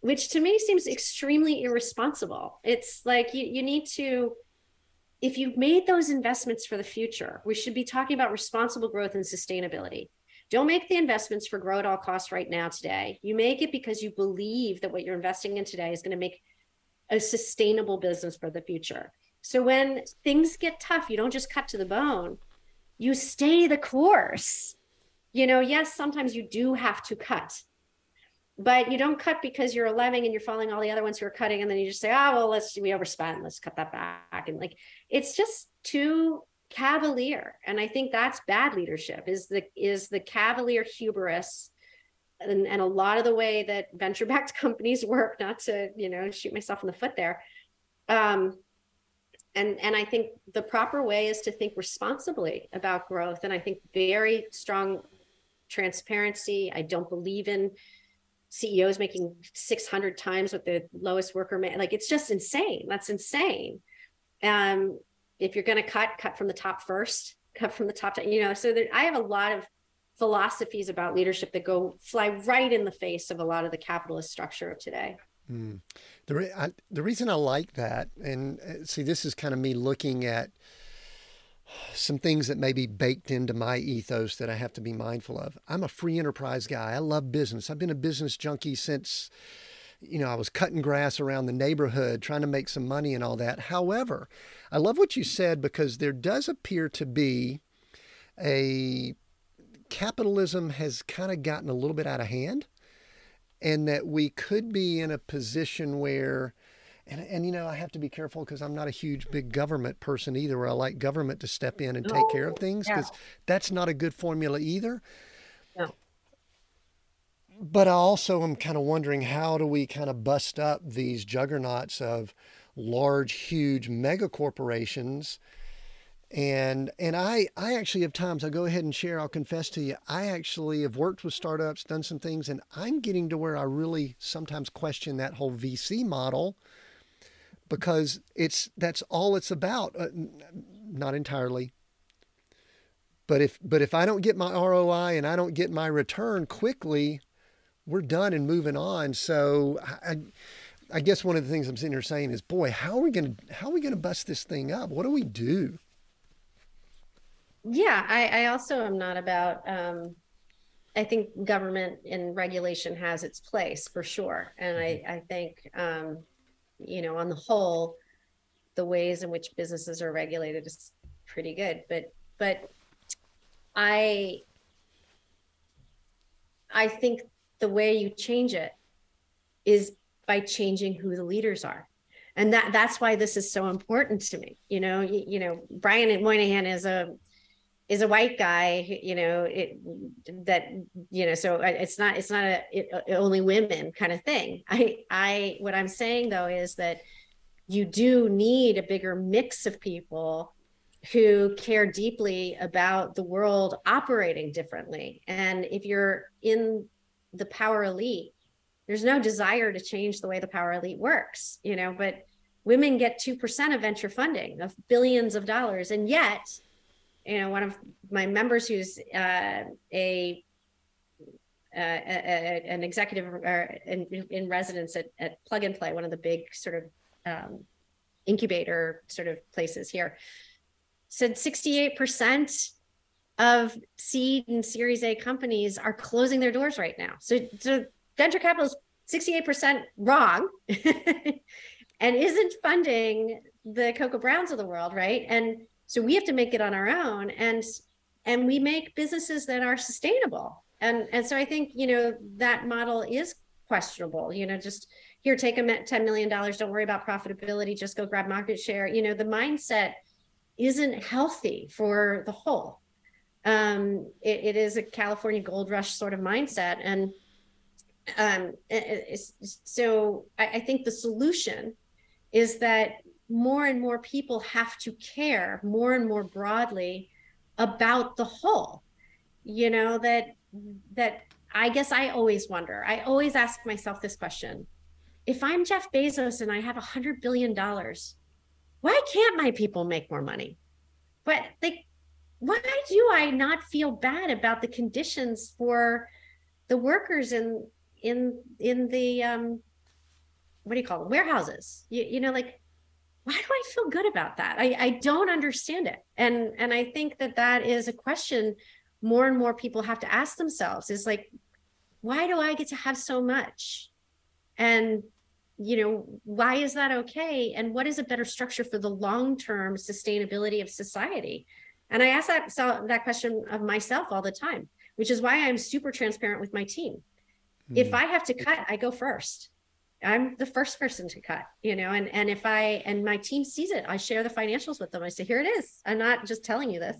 Which to me seems extremely irresponsible. It's like you need to, if you've made those investments for the future, we should be talking about responsible growth and sustainability. Don't make the investments for grow at all costs right now today. You make it because you believe that what you're investing in today is going to make a sustainable business for the future. So when things get tough, you don't just cut to the bone, you stay the course. You know, yes, sometimes you do have to cut, but you don't cut because you're 11 and you're following all the other ones who are cutting. And then you just say, we overspent, let's cut that back. And like, it's just too cavalier. And I think that's bad leadership, is the cavalier hubris. And a lot of the way that venture-backed companies work, not to, shoot myself in the foot there. And I think the proper way is to think responsibly about growth. And I think very strong transparency. I don't believe in CEOs making 600 times what the lowest worker made. Like, it's just insane. That's insane. If you're going to cut from the top first, cut from the top, so that I have a lot of philosophies about leadership that fly right in the face of a lot of the capitalist structure of today. Mm. The reason I like that, and see, this is kind of me looking at some things that may be baked into my ethos that I have to be mindful of. I'm a free enterprise guy. I love business. I've been a business junkie since, I was cutting grass around the neighborhood, trying to make some money and all that. However, I love what you said, because there does appear to be capitalism has kind of gotten a little bit out of hand, and that we could be in a position where, and I have to be careful because I'm not a huge big government person either, where I like government to step in and take care of things, because that's not a good formula either. No. But I also am kind of wondering, how do we kind of bust up these juggernauts of large, huge mega corporations? And I actually have times, I'll go ahead and share, I'll confess to you, I actually have worked with startups, done some things, and I'm getting to where I really sometimes question that whole VC model, because that's all it's about. Not entirely. But if I don't get my ROI and I don't get my return quickly, we're done and moving on. So I guess one of the things I'm sitting here saying is, boy, how are we going to bust this thing up? What do we do? Yeah, I also am not about, I think government and regulation has its place for sure. And I think, on the whole, the ways in which businesses are regulated is pretty good. But I think the way you change it is by changing who the leaders are. And that's why this is so important to me. Brian Moynihan is a white guy, so it's not only women kind of thing. What I'm saying though, is that you do need a bigger mix of people who care deeply about the world operating differently. And if you're in the power elite, there's no desire to change the way the power elite works, but women get 2% of venture funding of billions of dollars. And yet, one of my members who's an executive or in residence at Plug and Play, one of the big sort of incubator sort of places here, said 68% of seed and Series A companies are closing their doors right now. So venture capital is 68% wrong and isn't funding the Cocoa Browns of the world, right? And so we have to make it on our own, and we make businesses that are sustainable. And so I think, that model is questionable, just here, take $10 million. Don't worry about profitability. Just go grab market share. The mindset isn't healthy for the whole. It is a California gold rush sort of mindset. And so I think the solution is that more and more people have to care more and more broadly about the whole, you know, that I guess I always wonder, I always ask myself this question. If I'm Jeff Bezos and I have $100 billion, why can't my people make more money? But why do I not feel bad about the conditions for the workers in the, what do you call them? Warehouses. You know, like, why do I feel good about that? I don't understand it. And I think that is a question more and more people have to ask themselves, is like, why do I get to have so much? And, you know, why is that okay? And what is a better structure for the long-term sustainability of society? And I ask that question of myself all the time, which is why I'm super transparent with my team. Mm. If I have to cut, I go first. I'm the first person to cut, you know, and if I, and my team sees it, I share the financials with them. I say, here it is. I'm not just telling you this.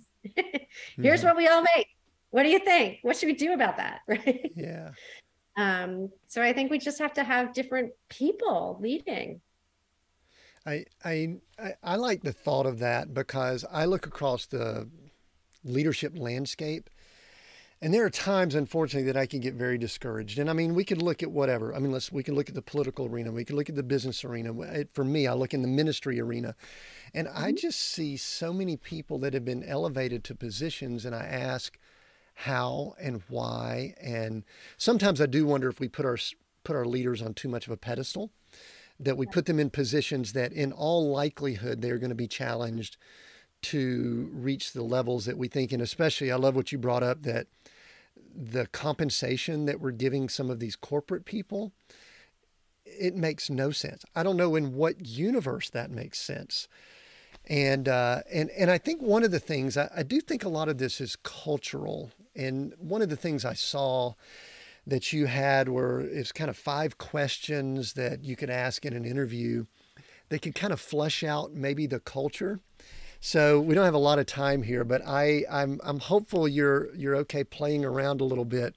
Here's what we all make. What do you think? What should we do about that? Right. Yeah. So I think we just have to have different people leading. I like the thought of that, because I look across the leadership landscape, and there are times, unfortunately, that I can get very discouraged. And I mean, we could look at whatever. I mean, we can look at the political arena. We can look at the business arena. For me, I look in the ministry arena, and I just see so many people that have been elevated to positions, and I ask how and why. And sometimes I do wonder if we put our leaders on too much of a pedestal, that we put them in positions that in all likelihood they're going to be challenged to reach the levels that we think. And especially, I love what you brought up, that the compensation that we're giving some of these corporate people, it makes no sense. I don't know in what universe that makes sense. And I think one of the things, I do think a lot of this is cultural. And one of the things I saw that you had were, it's kind of 5 questions that you could ask in an interview that could kind of flesh out maybe the culture. So we don't have a lot of time here, but I'm hopeful you're okay playing around a little bit,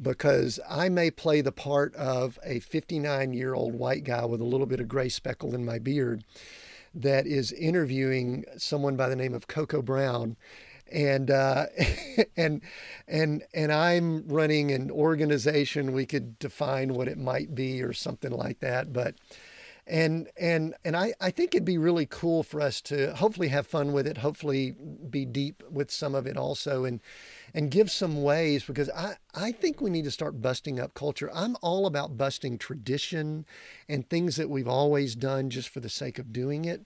because I may play the part of a 59-year-old white guy with a little bit of gray speckle in my beard that is interviewing someone by the name of Cocoa Brown. And I'm running an organization. We could define what it might be or something like that. But, I think it'd be really cool for us to hopefully have fun with it, hopefully be deep with some of it also, and give some ways, because I think we need to start busting up culture. I'm all about busting tradition and things that we've always done just for the sake of doing it.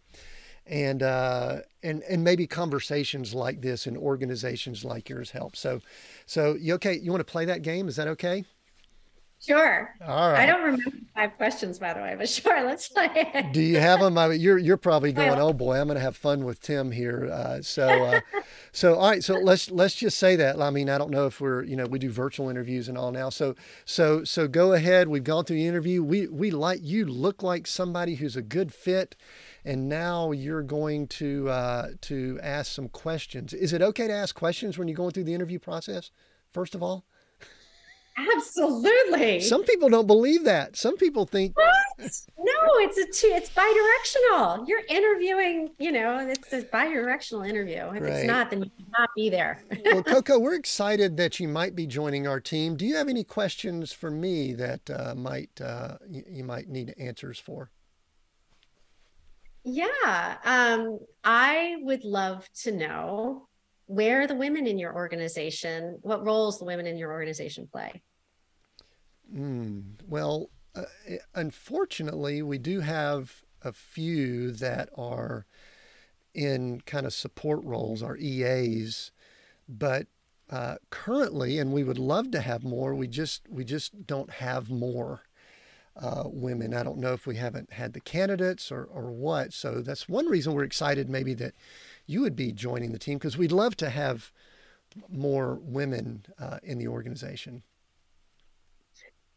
And maybe conversations like this and organizations like yours help. So you okay? You want to play that game? Is that okay? Sure. All right. I don't remember 5 questions, by the way, but sure, let's play it. Do you have them? I mean, you're probably going, oh boy, I'm going to have fun with Tim here. So all right. So let's just say that. I mean, I don't know if we do virtual interviews and all now. So go ahead. We've gone through the interview. We like, you look like somebody who's a good fit. And now you're going to ask some questions. Is it okay to ask questions when you're going through the interview process, first of all? Absolutely. Some people don't believe that. Some people think, what? No, it's bi-directional. You're interviewing, you know, it's a bi-directional interview. If it's not, then you cannot be there. Well, Cocoa, we're excited that you might be joining our team. Do you have any questions for me that you might need answers for? Yeah, I would love to know, where are the women in your organization? What roles the women in your organization play? Well, unfortunately, we do have a few that are in kind of support roles, our EAs, but currently, and we would love to have more, we just don't have more women. I don't know if we haven't had the candidates or what. So that's one reason we're excited maybe that you would be joining the team, because we'd love to have more women in the organization.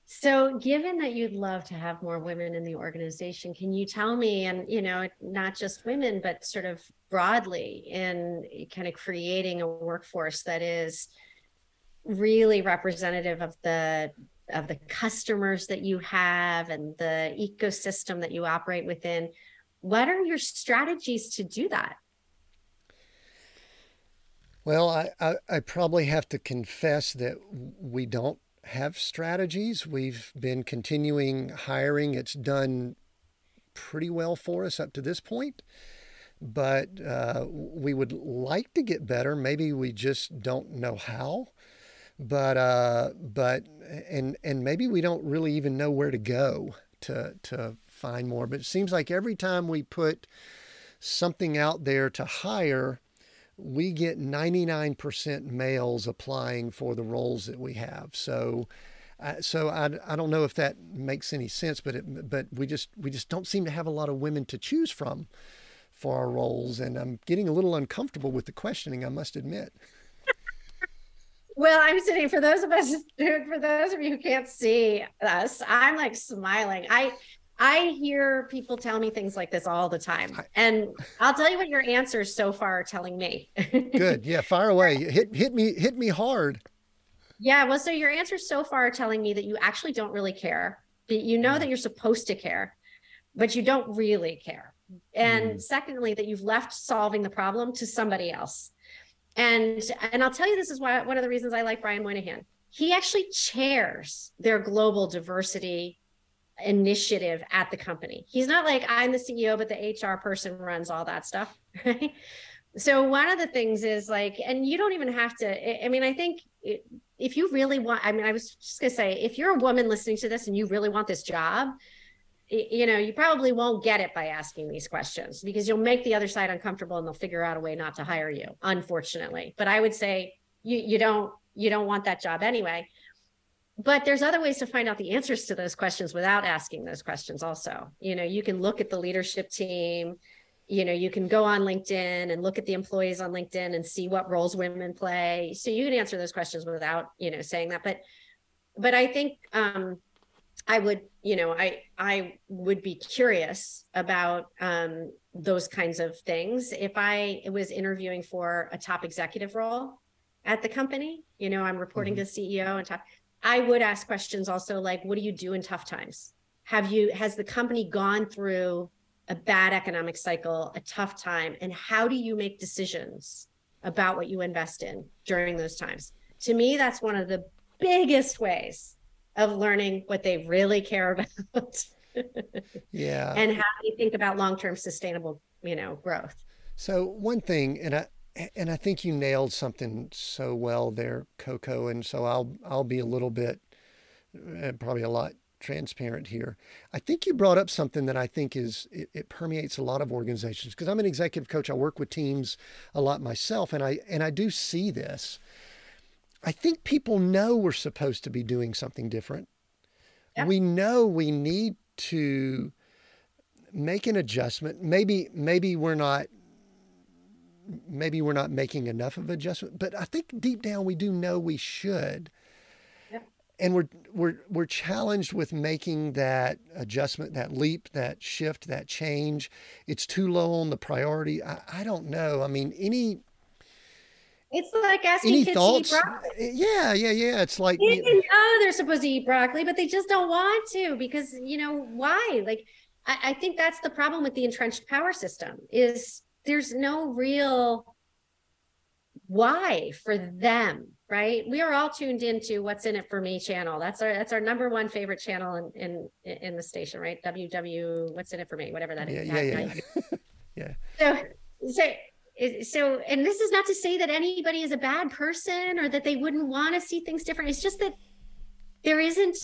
So given that you'd love to have more women in the organization, can you tell me, and you know, not just women, but sort of broadly in kind of creating a workforce that is really representative of the customers that you have and the ecosystem that you operate within, what are your strategies to do that? Well, I probably have to confess that we don't have strategies. We've been continuing hiring. It's done pretty well for us up to this point, but we would like to get better. Maybe we just don't know how, but maybe we don't really even know where to go to find more. But it seems like every time we put something out there to hire, we get 99% males applying for the roles that we have. So I don't know if that makes any sense, but we just don't seem to have a lot of women to choose from for our roles. And I'm getting a little uncomfortable with the questioning, I must admit. Well, I'm sitting, for those of you who can't see us, I'm like smiling. I hear people tell me things like this all the time. And I'll tell you what your answers so far are telling me. Good. Yeah. Fire away. Hit me hard. Yeah. Well, so your answers so far are telling me that you actually don't really care. You know that you're supposed to care, but you don't really care. And secondly, that you've left solving the problem to somebody else. And I'll tell you, this is why, one of the reasons I like Brian Moynihan. He actually chairs their global diversity initiative at the company. He's not like, I'm the CEO, but the HR person runs all that stuff. Right? So one of the things is like, and you don't even have to, I mean, I think if you really want, I mean, I was just going to say, if you're a woman listening to this and you really want this job, you know, you probably won't get it by asking these questions, because you'll make the other side uncomfortable and they'll figure out a way not to hire you, unfortunately. But I would say you don't want that job anyway. But there's other ways to find out the answers to those questions without asking those questions also. You know, you can look at the leadership team, you know, you can go on LinkedIn and look at the employees on LinkedIn and see what roles women play. So you can answer those questions without, you know, saying that. But I think I would, you know, I would be curious about those kinds of things. If I was interviewing for a top executive role at the company, you know, I'm reporting to the CEO and top, I would ask questions also like, what do you do in tough times? Has the company gone through a bad economic cycle, a tough time? And how do you make decisions about what you invest in during those times? To me, that's one of the biggest ways of learning what they really care about. Yeah. And how they think about long-term sustainable, you know, growth. So one thing, and I think you nailed something so well there, Cocoa. And so I'll be a little bit, probably a lot transparent here. I think you brought up something that I think it permeates a lot of organizations, because I'm an executive coach. I work with teams a lot myself, and I do see this. I think people know we're supposed to be doing something different. Yeah. We know we need to make an adjustment. Maybe we're not making enough of adjustment, but I think deep down we do know we should. Yeah. And we're challenged with making that adjustment, that leap, that shift, that change. It's too low on the priority. I don't know. I mean, it's like asking kids thoughts? To eat broccoli. Yeah. It's like, you know, they're supposed to eat broccoli, but they just don't want to, because, you know, why? Like, I think that's the problem with the entrenched power system is, there's no real why for them, right? We are all tuned into What's In It For Me channel. That's our number one favorite channel in the station, right? What's In It For Me, whatever that is. Yeah. Yeah. So, and this is not to say that anybody is a bad person or that they wouldn't want to see things different. It's just that there isn't,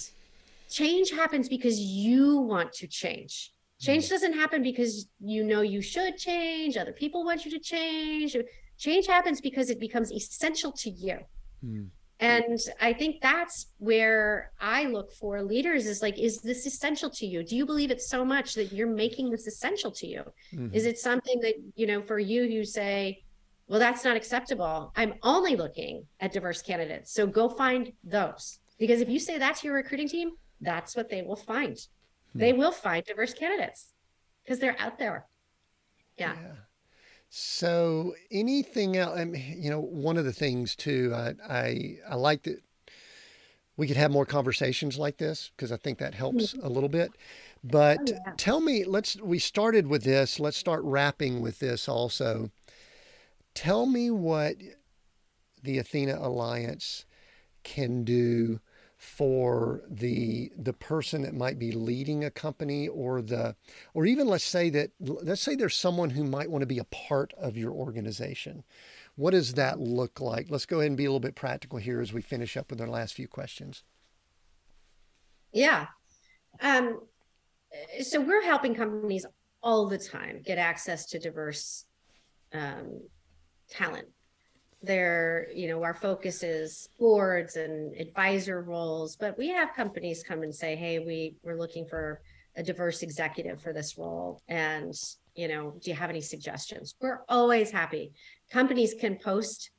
change happens because you want to change. Change doesn't happen because you know you should change, other people want you to change. Change happens because it becomes essential to you. Mm. And I think that's where I look for leaders is like, is this essential to you? Do you believe it so much that you're making this essential to you? Mm-hmm. Is it something that, you know, for you say, well, that's not acceptable. I'm only looking at diverse candidates. So go find those. Because if you say that to your recruiting team, that's what they will find. They will find diverse candidates because they're out there. Yeah. So anything else, I mean, you know, one of the things too, I like that we could have more conversations like this because I think that helps a little bit. But tell me, we started with this, let's start wrapping with this also. Tell me what the Athena Alliance can do for the person that might be leading a company, or even let's say there's someone who might want to be a part of your organization. What does that look like? Let's go ahead and be a little bit practical here as we finish up with our last few questions. Yeah. So we're helping companies all the time get access to diverse talent. Our focus is boards and advisor roles, but we have companies come and say, hey, we're looking for a diverse executive for this role. And, do you have any suggestions? We're always happy. Companies can post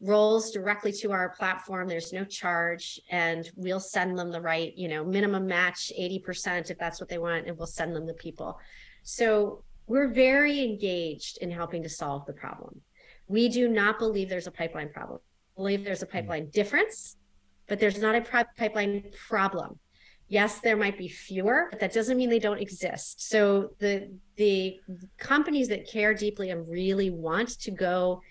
roles directly to our platform. There's no charge, and we'll send them the right, minimum match, 80% if that's what they want, and we'll send them the people. So we're very engaged in helping to solve the problem. We do not believe there's a pipeline problem. We believe there's a pipeline difference, but there's not a pipeline problem. Yes, there might be fewer, but that doesn't mean they don't exist. So the companies that care deeply and really want to go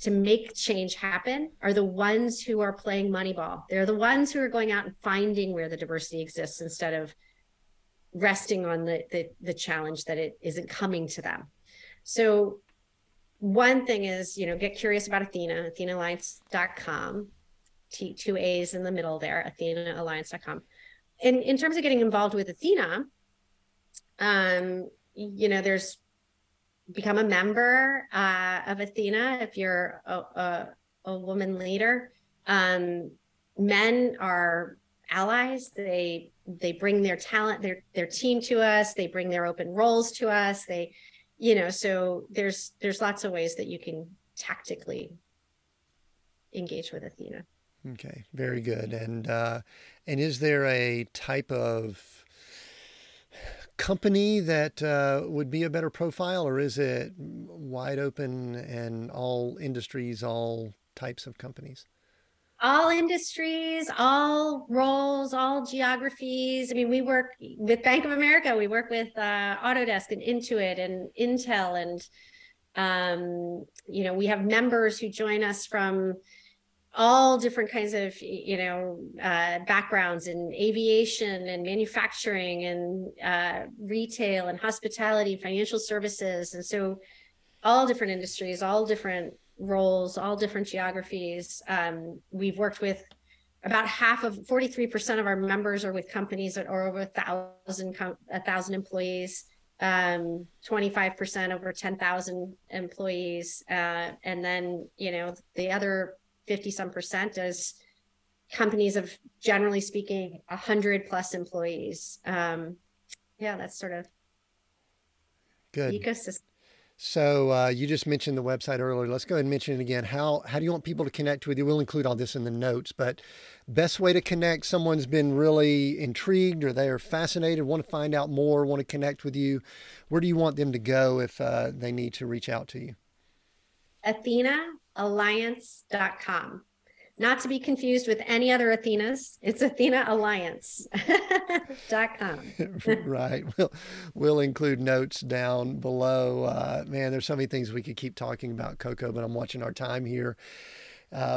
to make change happen are the ones who are playing Moneyball. They're the ones who are going out and finding where the diversity exists instead of resting on the challenge that it isn't coming to them. So one thing is, get curious about Athena, atheenaalliance.com, two A's in the middle there, atheenaalliance.com. And in terms of getting involved with Athena, become a member of Athena if you're a woman leader. Men are allies. They bring their talent, their team to us. They bring their open roles to us. So there's lots of ways that you can tactically engage with Athena. Okay, very good. And is there a type of company that would be a better profile, or is it wide open and all industries, all types of companies? All industries, all roles, all geographies. I mean, we work with Bank of America. We work with Autodesk and Intuit and Intel. And, we have members who join us from all different kinds of, backgrounds in aviation and manufacturing and retail and hospitality, financial services. And so all different industries, all different roles, all different geographies. We've worked with about 43% of our members are with companies that are over 1,000 employees, 25% over 10,000 employees. And then, the other 50-some% is companies of, generally speaking, 100 plus employees. That's sort of good ecosystem. So you just mentioned the website earlier. Let's go ahead and mention it again. How do you want people to connect with you? We'll include all this in the notes, but best way to connect, someone's been really intrigued or they are fascinated, want to find out more, want to connect with you. Where do you want them to go if they need to reach out to you? AthenaAlliance.com. Not to be confused with any other Athenas, it's AthenaAlliance.com. Right. We'll include notes down below. Man, there's so many things we could keep talking about, Cocoa, but I'm watching our time here.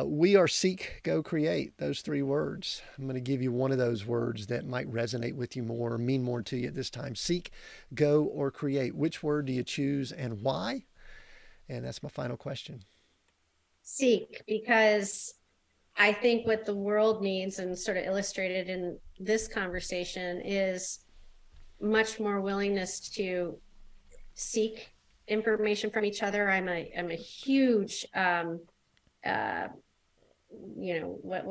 We are seek, go, create. Those three words. I'm going to give you one of those words that might resonate with you more, or mean more to you at this time. Seek, go, or create. Which word do you choose and why? And that's my final question. Seek, because I think what the world needs, and sort of illustrated in this conversation, is much more willingness to seek information from each other. I'm a huge, what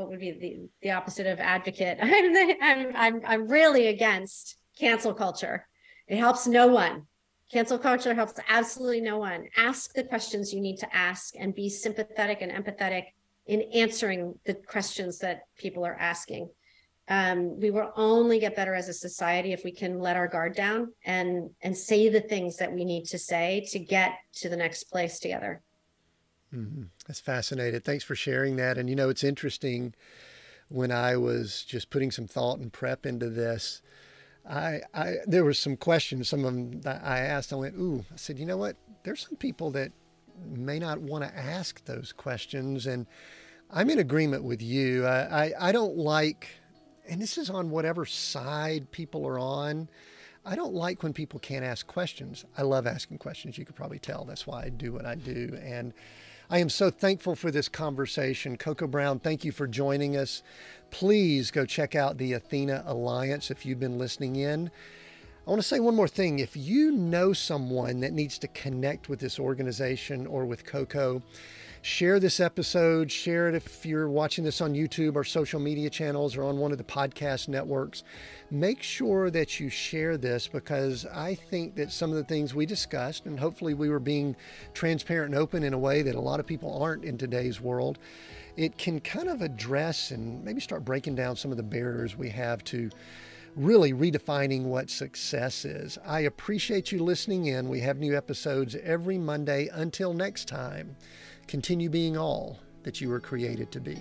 would be the opposite of advocate? I'm really against cancel culture. It helps no one. Cancel culture helps absolutely no one. Ask the questions you need to ask and be sympathetic and empathetic in answering the questions that people are asking. We will only get better as a society if we can let our guard down and say the things that we need to say to get to the next place together. Mm-hmm. That's fascinating. Thanks for sharing that. And, it's interesting, when I was just putting some thought and prep into this, there was some questions, some of them that I asked. I went, ooh, I said, you know what? There's some people that may not want to ask those questions. And I'm in agreement with you. I don't like, and this is on whatever side people are on, I don't like when people can't ask questions. I love asking questions. You could probably tell. That's why I do what I do. And I am so thankful for this conversation. Cocoa Brown, thank you for joining us. Please go check out the Athena Alliance if you've been listening in. I want to say one more thing. If you know someone that needs to connect with this organization or with Cocoa, share this episode. Share it if you're watching this on YouTube or social media channels or on one of the podcast networks. Make sure that you share this, because I think that some of the things we discussed, and hopefully we were being transparent and open in a way that a lot of people aren't in today's world, it can kind of address and maybe start breaking down some of the barriers we have to really redefining what success is. I appreciate you listening in. We have new episodes every Monday. Until next time, continue being all that you were created to be.